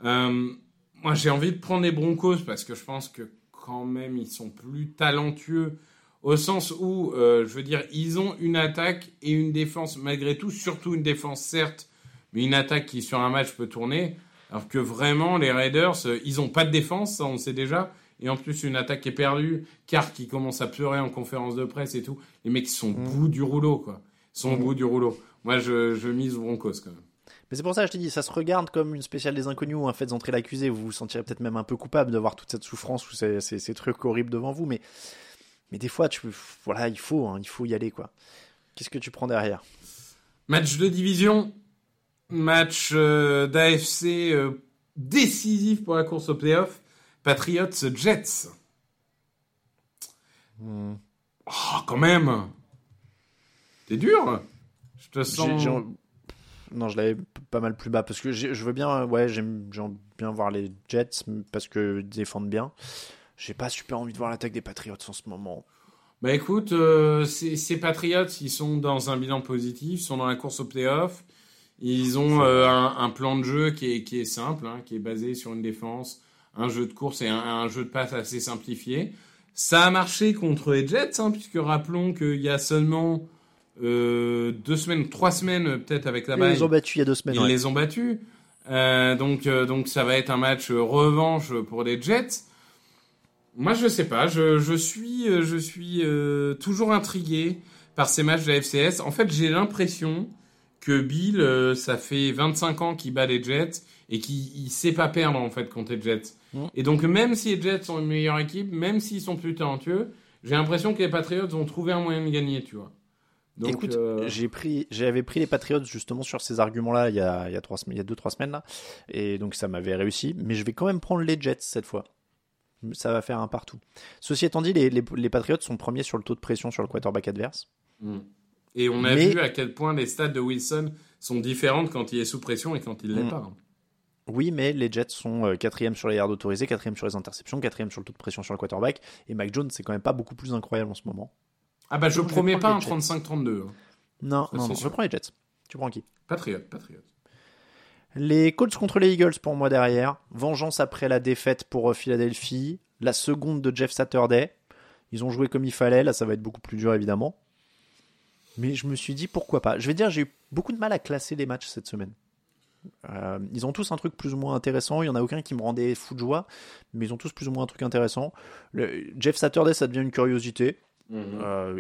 Moi, j'ai envie de prendre les Broncos parce que je pense que quand même, ils sont plus talentueux. Au sens où, je veux dire, ils ont une attaque et une défense, malgré tout, surtout une défense, certes, mais une attaque qui, sur un match, peut tourner, alors que vraiment, les Raiders, ils n'ont pas de défense, ça, on le sait déjà, et en plus, une attaque est perdue, Carr qui commence à pleurer en conférence de presse et tout, les mecs, ils sont au bout du rouleau, quoi. Ils sont au bout du rouleau. Moi, je mise Broncos, quand même. Mais c'est pour ça que je te dis, ça se regarde comme une spéciale des inconnus où, hein, faites entrer l'accusé, vous vous sentirez peut-être même un peu coupable d'avoir toute cette souffrance ou ces trucs horribles devant vous, mais des fois, voilà, il faut y aller, quoi. Qu'est-ce que tu prends derrière ? Match de division, match d'AFC décisif pour la course au play-off, Patriots-Jets. Oh, quand même ! T'es dur ? Je te sens... Non, je l'avais pas mal plus bas, parce que je veux bien... Ouais, j'aime bien voir les Jets, parce qu'ils défendent bien. J'ai pas super envie de voir l'attaque des Patriots en ce moment. Bah écoute, ces Patriots, ils sont dans un bilan positif, ils sont dans la course au play-off. Ils ont un plan de jeu qui est simple, hein, qui est basé sur une défense, un jeu de course et un jeu de passe assez simplifié. Ça a marché contre les Jets, hein, puisque rappelons qu'il y a seulement 3 semaines peut-être avec la balle. Ils les ont battus il y a 2 semaines. Ils les ont battus. Donc ça va être un match revanche pour les Jets. Moi, je sais pas. Je suis toujours intrigué par ces matchs de la FCS. En fait, j'ai l'impression que Bill, ça fait 25 ans qu'il bat les Jets et qu'il sait pas perdre, en fait, contre les Jets. Et donc, même si les Jets sont une meilleure équipe, même s'ils sont plus talentueux, j'ai l'impression que les Patriots ont trouvé un moyen de gagner, tu vois. Donc, écoute, j'avais pris les Patriots justement sur ces arguments-là il y a 2-3 semaines, là. Et donc, ça m'avait réussi. Mais je vais quand même prendre les Jets cette fois. Ça va faire un partout. Ceci étant dit, les Patriots sont premiers sur le taux de pression sur le quarterback adverse. Et on a vu à quel point les stats de Wilson sont différentes quand il est sous pression et quand il ne l'est pas. Oui, mais les Jets sont 4e sur les yards autorisés, 4e sur les interceptions, 4e sur le taux de pression sur le quarterback. Et Mac Jones, c'est quand même pas beaucoup plus incroyable en ce moment. Ah bah je promets pas un 35-32. Hein. Non, je prends les Jets. Tu prends qui ? Patriots. Les Colts contre les Eagles pour moi derrière. Vengeance après la défaite pour Philadelphie. La seconde de Jeff Saturday. Ils ont joué comme il fallait. Là, ça va être beaucoup plus dur, évidemment. Mais je me suis dit, pourquoi pas. Je vais dire, j'ai eu beaucoup de mal à classer les matchs cette semaine. Ils ont tous un truc plus ou moins intéressant. Il n'y en a aucun qui me rendait fou de joie. Mais ils ont tous plus ou moins un truc intéressant. Jeff Saturday, ça devient une curiosité.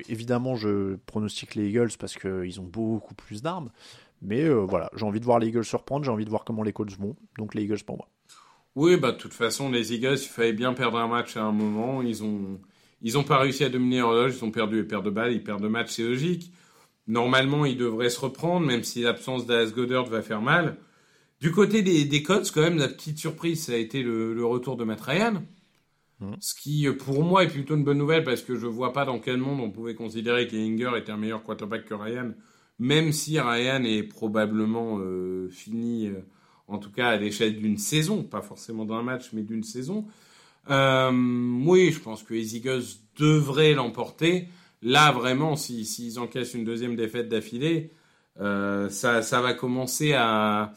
Évidemment, je pronostique les Eagles parce qu'ils ont beaucoup plus d'armes. Mais voilà, j'ai envie de voir les Eagles surprendre, j'ai envie de voir comment les Colts vont, donc les Eagles pour moi. Oui, bah de toute façon, les Eagles, il fallait bien perdre un match à un moment, ils ont pas réussi à dominer l'horloge, ils ont perdu et perdent de balles, ils perdent de matchs, c'est logique. Normalement, ils devraient se reprendre, même si l'absence d'As Goddard va faire mal. Du côté des Colts, quand même, la petite surprise, ça a été le retour de Matt Ryan, ce qui, pour moi, est plutôt une bonne nouvelle, parce que je vois pas dans quel monde on pouvait considérer qu'Inger était un meilleur quarterback que Ryan, même si Ryan est probablement fini en tout cas à l'échelle d'une saison, pas forcément d'un match, mais d'une saison. Oui, je pense que les Eagles devraient l'emporter. Là, vraiment, s'ils encaissent une deuxième défaite d'affilée, ça va commencer à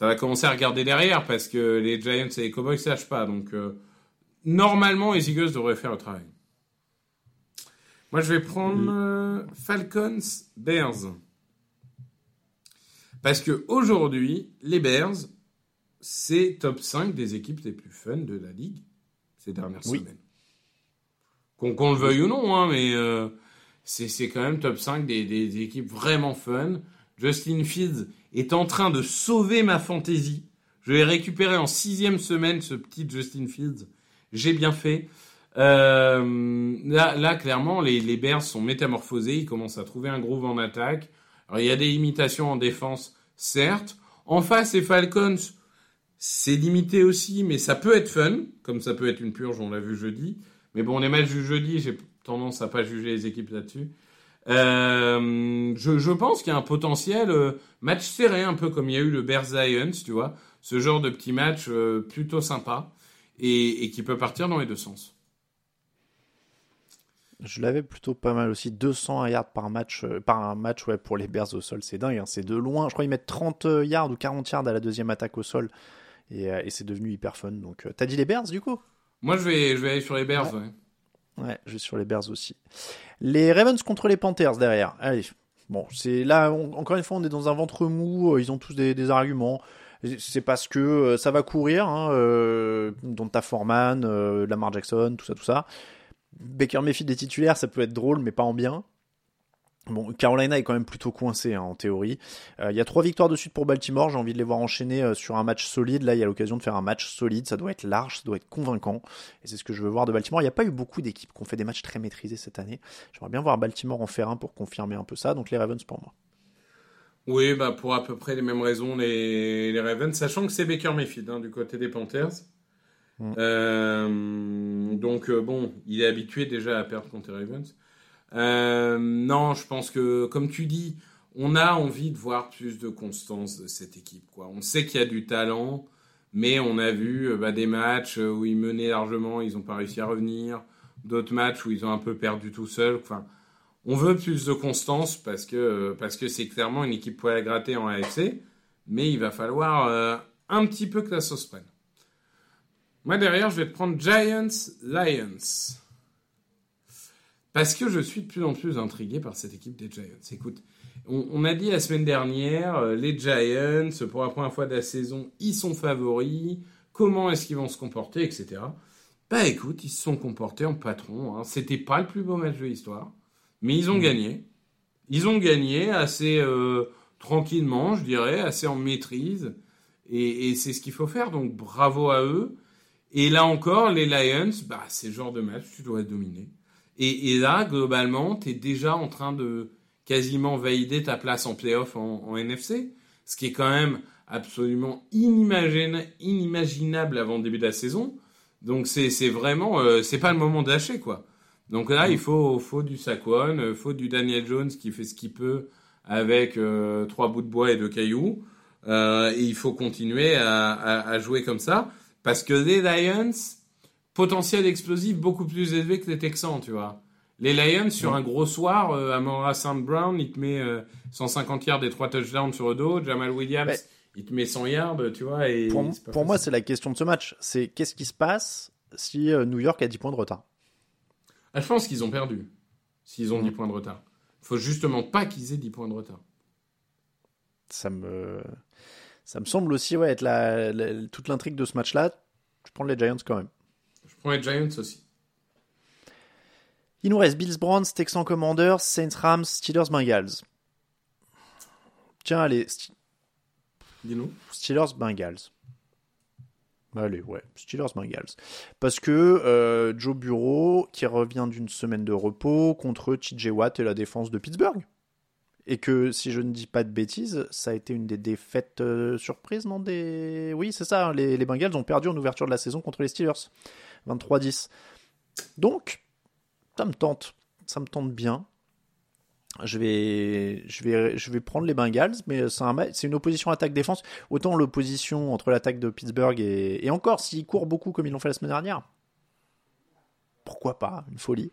regarder derrière, parce que les Giants et les Cowboys ne lâchent pas. Donc, normalement, les Eagles devraient faire le travail. Moi, je vais prendre Falcons Bears. Parce qu'aujourd'hui, les Bears, c'est top 5 des équipes les plus fun de la Ligue ces dernières semaines. Qu'on le veuille ou non, hein, mais c'est quand même top 5 des équipes vraiment fun. Justin Fields est en train de sauver ma fantaisie. Je l'ai récupéré en 6e semaine, ce petit Justin Fields. J'ai bien fait. Là, clairement, les Bears sont métamorphosés. Ils commencent à trouver un groove en attaque. Alors, il y a des limitations en défense, certes. En face, les Falcons, c'est limité aussi, mais ça peut être fun, comme ça peut être une purge, on l'a vu jeudi. Mais bon, les matchs du jeudi, j'ai tendance à pas juger les équipes là-dessus. Je pense qu'il y a un potentiel match serré, un peu comme il y a eu le Bears-Lions, tu vois. Ce genre de petit match plutôt sympa et qui peut partir dans les deux sens. Je l'avais plutôt pas mal aussi, 200 yards par match ouais, pour les Bears au sol, c'est dingue, hein, c'est de loin, je crois qu'ils mettent 30 yards ou 40 yards à la deuxième attaque au sol, et c'est devenu hyper fun, donc t'as dit les Bears du coup ? Moi je vais aller sur les Bears, ouais. Ouais, je vais sur les Bears aussi. Les Ravens contre les Panthers derrière, allez, bon, c'est là, encore une fois on est dans un ventre mou, ils ont tous des arguments. C'est parce que ça va courir, hein, Donta Foreman, Lamar Jackson, tout ça. Baker Mayfield est titulaire, ça peut être drôle, mais pas en bien. Bon, Carolina est quand même plutôt coincée, hein, en théorie. Il y a 3 victoires de suite pour Baltimore, j'ai envie de les voir enchaîner sur un match solide. Là, il y a l'occasion de faire un match solide, ça doit être large, ça doit être convaincant. Et c'est ce que je veux voir de Baltimore. Il n'y a pas eu beaucoup d'équipes qui ont fait des matchs très maîtrisés cette année. J'aimerais bien voir Baltimore en faire un pour confirmer un peu ça. Donc les Ravens pour moi. Oui, bah pour à peu près les mêmes raisons, les Ravens, sachant que c'est Baker Mayfield, hein, du côté des Panthers. Donc bon, il est habitué déjà à perdre contre les Ravens. Non, je pense que comme tu dis, on a envie de voir plus de constance de cette équipe, quoi. On sait qu'il y a du talent, mais on a vu des matchs où ils menaient largement, ils n'ont pas réussi à revenir, d'autres matchs où ils ont un peu perdu tout seul. Enfin, on veut plus de constance parce que c'est clairement une équipe poil à gratter en AFC, mais il va falloir un petit peu que la sauce prenne. Moi, derrière, je vais te prendre Giants-Lions. Parce que je suis de plus en plus intrigué par cette équipe des Giants. Écoute, on a dit la semaine dernière, les Giants, pour la première fois de la saison, ils sont favoris. Comment est-ce qu'ils vont se comporter, etc. Bah écoute, ils se sont comportés en patron. Hein. C'était pas le plus beau match de l'histoire. Mais ils ont gagné. Ils ont gagné assez tranquillement, je dirais, assez en maîtrise. Et c'est ce qu'il faut faire. Donc bravo à eux. Et là encore, les Lions, c'est le genre de match, tu dois dominer. Et là, globalement, tu es déjà en train de quasiment valider ta place en play-off en NFC, ce qui est quand même absolument inimaginable avant le début de la saison. Donc, c'est vraiment... c'est pas le moment de lâcher, quoi. Donc là, il faut du Saquon, il faut du Daniel Jones qui fait ce qu'il peut avec 3 bouts de bois et 2 cailloux. Et il faut continuer à jouer comme ça. Parce que les Lions, potentiel explosif beaucoup plus élevé que les Texans, tu vois. Les Lions, sur un gros soir, Amon-Ra St. Brown, il te met 150 yards et 3 touchdowns sur le dos. Jamal Williams, il te met 100 yards, tu vois. Et pour moi, c'est la question de ce match. C'est qu'est-ce qui se passe si New York a 10 points de retard ? Je pense qu'ils ont perdu, s'ils ont 10 points de retard. Il ne faut justement pas qu'ils aient 10 points de retard. Ça me semble aussi être toute l'intrigue de ce match-là. Je prends les Giants quand même. Je prends les Giants aussi. Il nous reste Bills, Browns, Texans, Commanders, Saints, Rams, Steelers, Bengals. Tiens, allez. Dis-nous. Steelers, Bengals. Allez, ouais. Steelers, Bengals. Parce que Joe Burrow, qui revient d'une semaine de repos, contre TJ Watt et la défense de Pittsburgh. Et que, si je ne dis pas de bêtises, ça a été une des défaites surprises, non des... Oui, c'est ça, les Bengals ont perdu en ouverture de la saison contre les Steelers, 23-10. Donc, ça me tente bien. Je vais prendre les Bengals, mais c'est une opposition attaque-défense. Autant l'opposition entre l'attaque de Pittsburgh et encore, s'ils courent beaucoup comme ils l'ont fait la semaine dernière, pourquoi pas, une folie.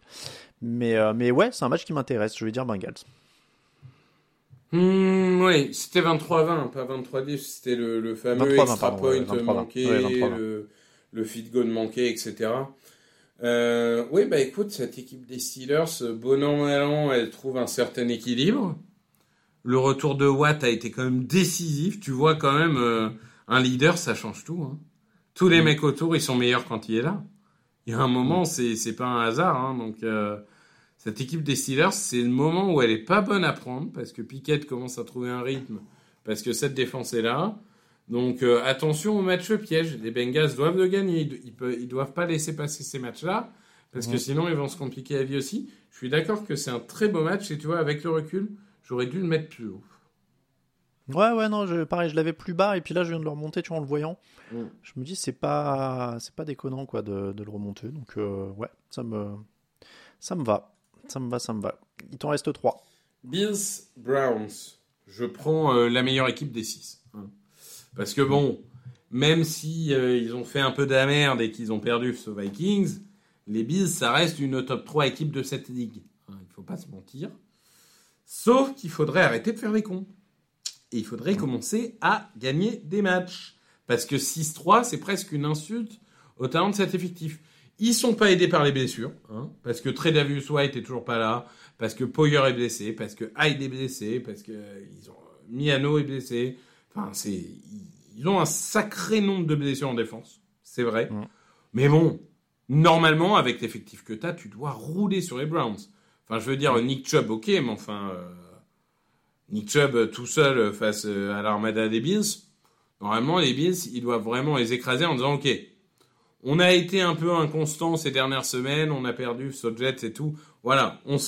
Mais ouais, c'est un match qui m'intéresse, je vais dire Bengals. Oui, c'était 23-20, pas 23-10, c'était le fameux extra point manqué, le field goal manqué, etc. Oui, bah écoute, cette équipe des Steelers, bon an, mal an, elle trouve un certain équilibre. Le retour de Watt a été quand même décisif. Tu vois quand même, un leader, ça change tout. Hein. Tous les mecs autour, ils sont meilleurs quand il est là. Il y a un moment, c'est pas un hasard. Hein. Donc, cette équipe des Steelers, c'est le moment où elle est pas bonne à prendre parce que Pickett commence à trouver un rythme parce que cette défense est là. Donc, attention au match piège. Les Bengals doivent le gagner. Ils doivent pas laisser passer ces matchs-là parce que sinon, ils vont se compliquer la vie aussi. Je suis d'accord que c'est un très beau match. Et tu vois, avec le recul, j'aurais dû le mettre plus haut. Ouais, non, pareil, je l'avais plus bas. Et puis là, je viens de le remonter, tu vois, en le voyant. Je me dis, c'est pas déconnant, quoi, de le remonter. Donc, ouais, ça me va. Il t'en reste 3. Bills, Browns. Je prends la meilleure équipe des 6. Parce que bon, même si ils ont fait un peu de la merde et qu'ils ont perdu ce Vikings, les Bills, ça reste une top 3 équipe de cette ligue. Il faut pas se mentir. Sauf qu'il faudrait arrêter de faire les cons. Et il faudrait commencer à gagner des matchs. Parce que 6-3, c'est presque une insulte au talent de cet effectif. Ils sont pas aidés par les blessures. Parce que Tre'Davious White est toujours pas là. Parce que Poyer est blessé. Parce que Hyde est blessé. Parce que Miano est blessé. Enfin, ils ont un sacré nombre de blessures en défense, c'est vrai. Mais bon, normalement, avec l'effectif que tu as, tu dois rouler sur les Browns. Enfin, je veux dire, Nick Chubb, ok, mais enfin, Nick Chubb tout seul face à l'armada des Bills, normalement, les Bills, ils doivent vraiment les écraser en disant, ok, on a été un peu inconstant ces dernières semaines, on a perdu Sodjets et tout. Voilà, on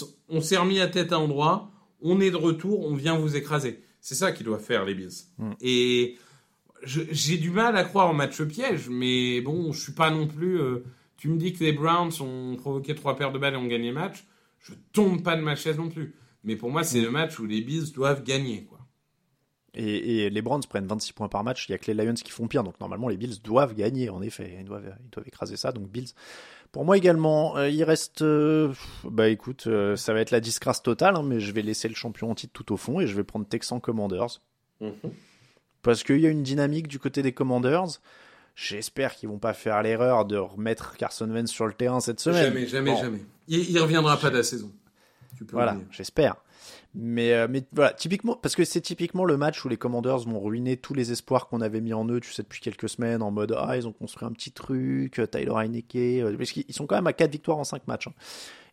s'est remis à tête à endroit, on est de retour, on vient vous écraser. C'est ça qu'ils doivent faire, les Bills. Et j'ai du mal à croire en match piège, mais bon, je suis pas non plus... tu me dis que les Browns ont provoqué 3 paires de balles et ont gagné le match, je tombe pas de ma chaise non plus. Mais pour moi, c'est le match où les Bills doivent gagner, quoi. Et les Browns prennent 26 points par match, il n'y a que les Lions qui font pire, donc normalement les Bills doivent gagner, en effet, ils doivent écraser ça, donc Bills... Pour moi également, il reste... Bah écoute, ça va être la disgrâce totale, hein, mais je vais laisser le champion en titre tout au fond et je vais prendre Texans Commanders. Parce qu'il y a une dynamique du côté des Commanders. J'espère qu'ils vont pas faire l'erreur de remettre Carson Wentz sur le terrain cette semaine. Jamais. Il reviendra pas de la saison. Voilà, j'espère. Mais voilà, typiquement, parce que c'est typiquement le match où les Commanders vont ruiner tous les espoirs qu'on avait mis en eux, tu sais, depuis quelques semaines, en mode ils ont construit un petit truc, Tyler Heineke, parce qu'ils sont quand même à 4 victoires en 5 matchs, hein,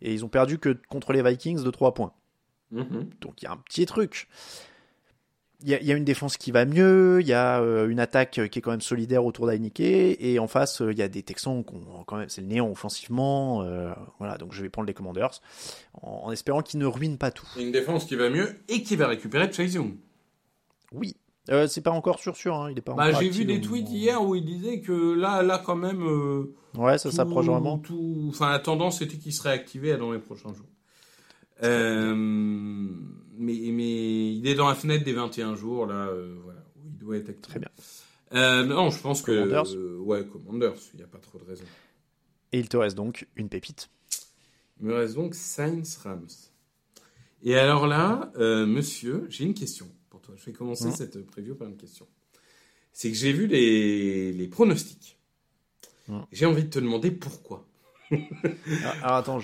et ils ont perdu que contre les Vikings de 3 points. Donc il y a un petit truc. Il y a une défense qui va mieux, il y a une attaque qui est quand même solidaire autour d'Heineke, et en face, il y a des Texans qui ont quand même, c'est le néant offensivement. Voilà, donc je vais prendre les Commanders en espérant qu'ils ne ruinent pas tout. Une défense qui va mieux et qui va récupérer Chase Young. Oui, c'est pas encore sûr, hein. Il est pas encore j'ai vu des tweets hier où il disait que là quand même. Ouais, ça s'approche vraiment. Enfin, la tendance était qu'il serait activé dans les prochains jours. Mais il est dans la fenêtre des 21 jours, là, voilà, où il doit être actif. Très bien. Non, je pense Commanders. Commanders, il n'y a pas trop de raison. Et il te reste donc une pépite. Il me reste donc Saints Rams. Et alors là, monsieur, j'ai une question pour toi. Je vais commencer cette preview par une question. C'est que j'ai vu les pronostics. J'ai envie de te demander pourquoi. Alors attends,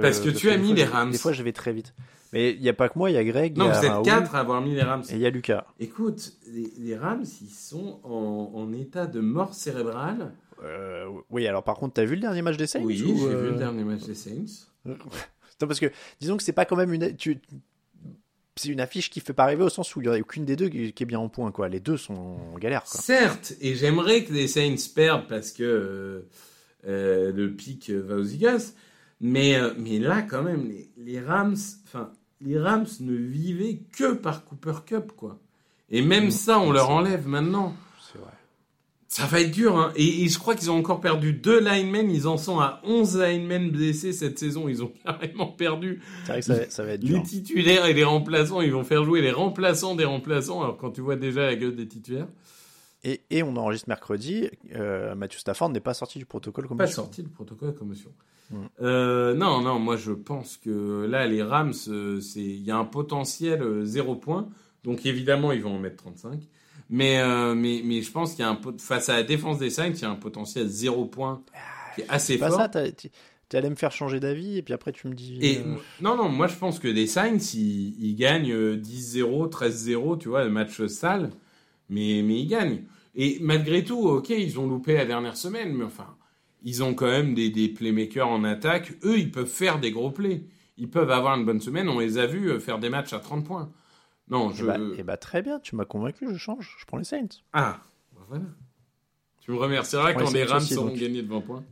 parce que tu as mis les Rams. Des fois, je vais très vite. Mais il n'y a pas que moi, il y a Greg. Non, vous êtes 4 à avoir mis les Rams. Et il y a Lucas. Écoute, les Rams, ils sont en état de mort cérébrale. Oui, alors par contre, t'as vu le dernier match des Saints ? Oui, j'ai vu le dernier match des Saints. Non, parce que disons que c'est pas quand même c'est une affiche qui fait pas rêver au sens où il n'y a aucune des deux qui est bien en point, quoi. Les deux sont en galère, quoi. Certes, et j'aimerais que les Saints perdent parce que le pic va aux Eagles. Mais là, quand même, les Rams, enfin, les Rams ne vivaient que par Cooper Kupp, quoi. Et même ça, on leur enlève maintenant. C'est vrai. Ça va être dur, hein. Et je crois qu'ils ont encore perdu 2 linemen. Ils en sont à 11 linemen blessés cette saison. Ils ont carrément perdu. C'est vrai que ça va être dur. Les titulaires et les remplaçants, ils vont faire jouer les remplaçants des remplaçants. Alors, quand tu vois déjà la gueule des titulaires. Et on enregistre mercredi. Matthew Stafford n'est pas sorti du protocole commotion. Pas sorti du protocole commotion. Non, moi je pense que là, les Rams, il y a un potentiel 0 points. Donc évidemment, ils vont en mettre 35. Mais je pense qu'il y a face à la défense des Saints, il y a un potentiel 0 point qui est assez fort. Pas ça, tu allais me faire changer d'avis et puis après tu me dis... Non, moi je pense que les Saints, ils gagnent 10-0, 13-0, tu vois, le match sale, mais ils gagnent. Et malgré tout, ok, ils ont loupé la dernière semaine, mais enfin, ils ont quand même des playmakers en attaque. Eux, ils peuvent faire des gros plays. Ils peuvent avoir une bonne semaine, on les a vus faire des matchs à 30 points. Non, très bien, tu m'as convaincu, je change, je prends les Saints. Ah, bah voilà. Tu me remercieras quand les Rams seront gagnés de 20 points.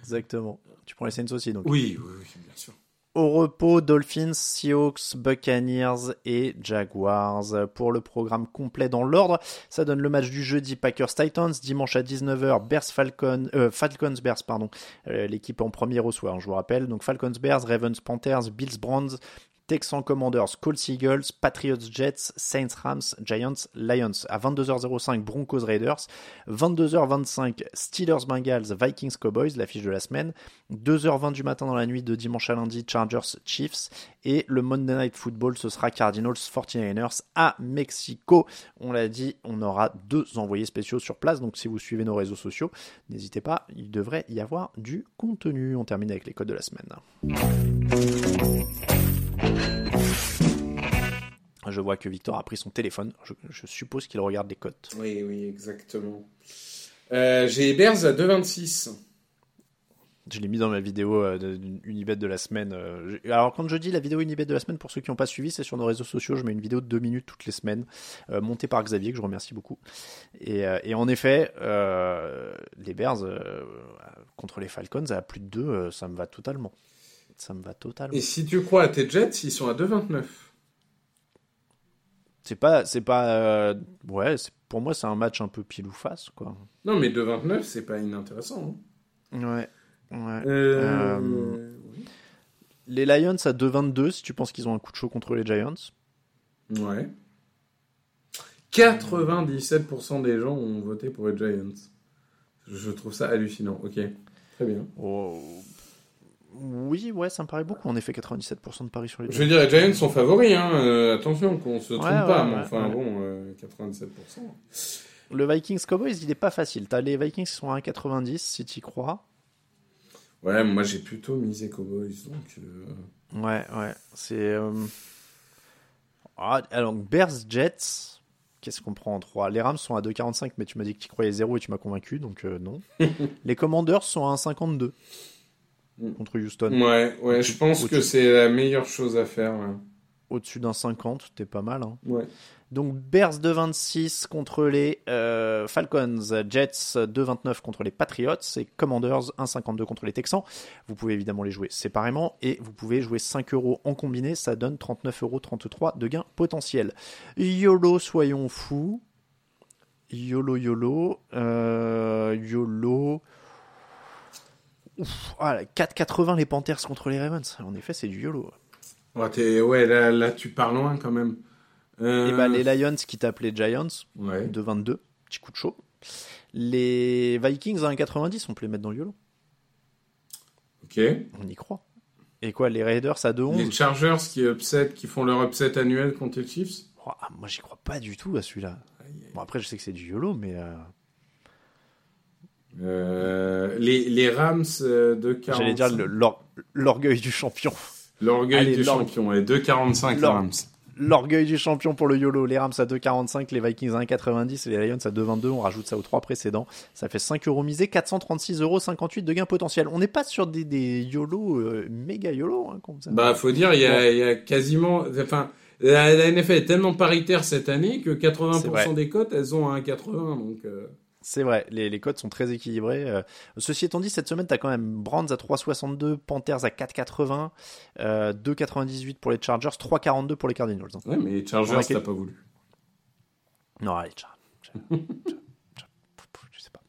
Exactement. Tu prends les Saints aussi, donc. Oui, bien sûr. Au repos, Dolphins, Seahawks, Buccaneers et Jaguars. Pour le programme complet dans l'ordre, ça donne le match du jeudi Packers-Titans, dimanche à 19h, Falcons-Bears, pardon. L'équipe en premier reçoit, hein, je vous rappelle. Donc Falcons-Bears, Ravens-Panthers, Bills-Browns, Texans Commanders, Colts Eagles, Patriots Jets, Saints Rams, Giants Lions. À 22h05, Broncos Raiders. 22h25, Steelers Bengals, Vikings Cowboys, l'affiche de la semaine. 2h20 du matin dans la nuit de dimanche à lundi, Chargers Chiefs. Et le Monday Night Football, ce sera Cardinals 49ers à Mexico. On l'a dit, on aura 2 envoyés spéciaux sur place. Donc si vous suivez nos réseaux sociaux, n'hésitez pas, il devrait y avoir du contenu. On termine avec les codes de la semaine. Je vois que Victor a pris son téléphone. Je suppose qu'il regarde les cotes. Oui, exactement. J'ai Bears à 2,26. Je l'ai mis dans ma vidéo Unibet de la semaine. Alors, quand je dis la vidéo Unibet de la semaine, pour ceux qui n'ont pas suivi, c'est sur nos réseaux sociaux. Je mets une vidéo de 2 minutes toutes les semaines, montée par Xavier, que je remercie beaucoup. Et en effet, les Bears contre les Falcons à plus de 2, ça me va totalement. Et si tu crois à tes Jets, ils sont à 2,29. Pour moi, c'est un match un peu pile ou face, quoi. Non, mais 2,29, c'est pas inintéressant. Hein. Ouais. Oui. Les Lions à 2,22, si tu penses qu'ils ont un coup de chaud contre les Giants. Ouais. 97% des gens ont voté pour les Giants. Je trouve ça hallucinant. Ok, très bien. Oh. Oui, ouais, ça me paraît beaucoup. En effet, 97% de paris sur les Giants. Je veux dire, les Giants sont favoris. Hein. Attention, qu'on se trompe pas. Ouais, mais enfin, bon, 97%. Le Vikings-Cowboys, il est pas facile. T'as les Vikings qui sont à 1,90, si t'y crois. Ouais, moi, j'ai plutôt misé Cowboys. Donc, Ouais. C'est... Alors, Bears-Jets, qu'est-ce qu'on prend en 3 ? Les Rams sont à 2,45, mais tu m'as dit que t'y croyais 0 et tu m'as convaincu, donc non. Les Commanders sont à 1,52. Contre Houston. Ouais, je pense que c'est la meilleure chose à faire. Ouais. Au-dessus d'un 50, t'es pas mal. Hein. Ouais. Donc, Bears de 26 contre les Falcons, Jets de 29 contre les Patriots et Commanders 1,52 contre les Texans. Vous pouvez évidemment les jouer séparément et vous pouvez jouer 5€ en combiné. Ça donne 39,33€ de gain potentiel. YOLO, soyons fous. YOLO. 4,80 les Panthers contre les Ravens. En effet, c'est du YOLO. Ouais, là tu pars loin quand même. Et les Lions qui tapent les Giants de 22, petit coup de chaud. Les Vikings à 1,90, on peut les mettre dans le YOLO. Ok. On y croit. Et quoi, les Raiders à 2,11. Les Chargers qui font leur upset annuel contre les Chiefs. Moi, j'y crois pas du tout à celui-là. Bon, après, je sais que c'est du YOLO, mais... les Rams de 45. J'allais dire l'orgueil du champion. Champion, les 2,45 Rams. L'orgueil du champion pour le YOLO. Les Rams à 2,45, les Vikings à 1,90 et les Lions à 2,22. On rajoute ça aux 3 précédents. Ça fait 5€ misés, 436,58€ de gain potentiel. On n'est pas sur des YOLO, méga YOLO. Hein, comme ça. Bah, faut dire, il y a quasiment. Enfin, la NFL est tellement paritaire cette année que 80% des cotes, elles ont à 1,80. Donc. C'est vrai, les codes sont très équilibrés. Ceci étant dit, cette semaine, tu as quand même Brands à 3,62, Panthers à 4,80, 2,98 pour les Chargers, 3,42 pour les Cardinals. Hein. Ouais, mais les Chargers, t'as pas voulu. Non, allez, je sais pas.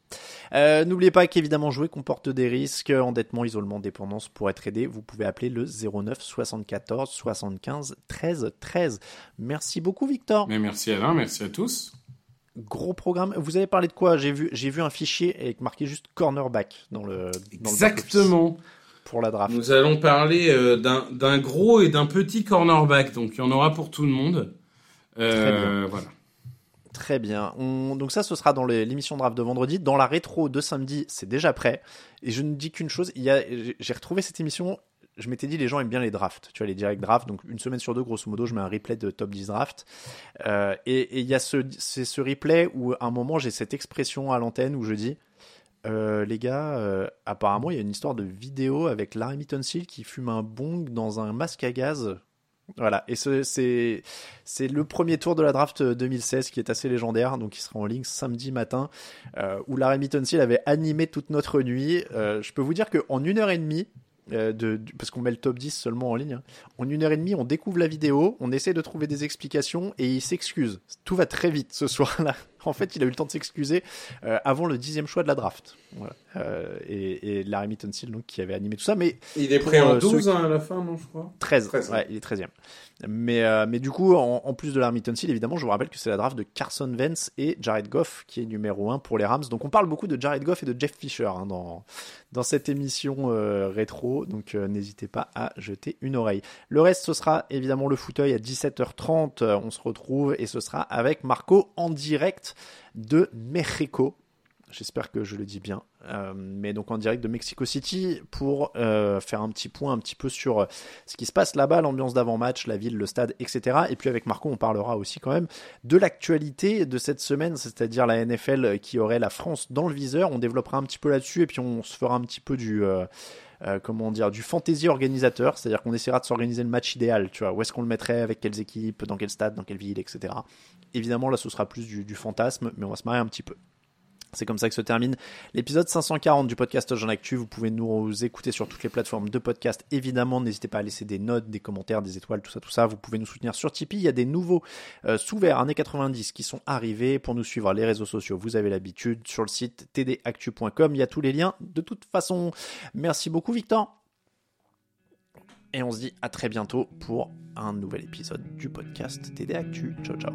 N'oubliez pas qu'évidemment jouer comporte des risques, endettement, isolement, dépendance. Pour être aidé, vous pouvez appeler le 09 74 75 13 13. Merci beaucoup Victor. Mais merci Alain, merci à tous. Gros programme. Vous avez parlé de quoi ? J'ai vu un fichier avec marqué juste cornerback dans le. Exactement. Pour la draft. Nous allons parler d'un gros et d'un petit cornerback, donc il y en aura pour tout le monde. Très bien. Voilà. Très bien. Donc ça, ce sera dans l'émission draft de vendredi. Dans la rétro de samedi, c'est déjà prêt. Et je ne dis qu'une chose, j'ai retrouvé cette émission. Je m'étais dit, les gens aiment bien les drafts, tu vois, les direct drafts. Donc, une semaine sur deux, grosso modo, je mets un replay de top 10 drafts. Et il y a ce replay où, à un moment, j'ai cette expression à l'antenne où je dis, les gars, apparemment, il y a une histoire de vidéo avec Larry Mittensill qui fume un bong dans un masque à gaz. Voilà. Et c'est le premier tour de la draft 2016 qui est assez légendaire. Donc, il sera en ligne samedi matin, où Larry Mittensill avait animé toute notre nuit. Je peux vous dire qu'en 1h30, parce qu'on met le top 10 seulement en ligne, hein. En 1h30 on découvre la vidéo, on essaie de trouver des explications et il s'excuse, tout va très vite ce soir-là. En fait il a eu le temps de s'excuser avant le 10e choix de la draft, voilà. Et Larry Mittensill donc, qui avait animé tout ça, mais il est prêt en 12 à la fin, non, je crois 13, ouais, il est 13e, mais du coup en plus de Larry Mittensill évidemment, je vous rappelle que c'est la draft de Carson Wentz et Jared Goff qui est numéro 1 pour les Rams, donc on parle beaucoup de Jared Goff et de Jeff Fisher hein, dans cette émission rétro, donc n'hésitez pas à jeter une oreille. Le reste, ce sera évidemment le fauteuil à 17h30, on se retrouve et ce sera avec Marco en direct de Mexico, j'espère que je le dis bien, mais donc en direct de Mexico City pour faire un petit point un petit peu sur ce qui se passe là-bas, l'ambiance d'avant-match, la ville, le stade, etc. Et puis avec Marco, on parlera aussi quand même de l'actualité de cette semaine, c'est-à-dire la NFL qui aurait la France dans le viseur. On développera un petit peu là-dessus et puis on se fera un petit peu du fantasy organisateur, c'est-à-dire qu'on essaiera de s'organiser le match idéal, tu vois, où est-ce qu'on le mettrait, avec quelles équipes, dans quel stade, dans quelle ville, etc. Évidemment, là, ce sera plus du fantasme, mais on va se marrer un petit peu. C'est comme ça que se termine l'épisode 540 du podcast Touchdown Actu. Vous pouvez nous écouter sur toutes les plateformes de podcast. Évidemment, n'hésitez pas à laisser des notes, des commentaires, des étoiles, tout ça, tout ça. Vous pouvez nous soutenir sur Tipeee. Il y a des nouveaux sous-verts années 90 qui sont arrivés. Pour nous suivre, les réseaux sociaux, vous avez l'habitude. Sur le site tdactu.com, il y a tous les liens de toute façon. Merci beaucoup, Victor. Et on se dit à très bientôt pour un nouvel épisode du podcast TD Actu. Ciao, ciao.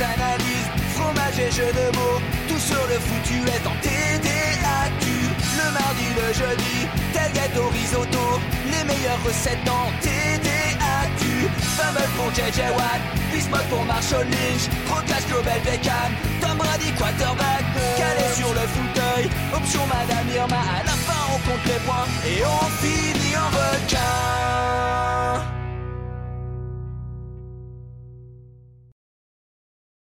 Analyse, fromage et jeux de mots, tout sur le foutu est en TDAQ. Le mardi, le jeudi, tailgate au risotto, les meilleures recettes en TDAQ. Fumble pour JJ Watt, Bismuth pour Marshall Lynch, Rocklash Global Beckham, Tom Brady quarterback, calé sur le fauteuil, option Madame Irma. À la fin on compte les points et on finit en requin.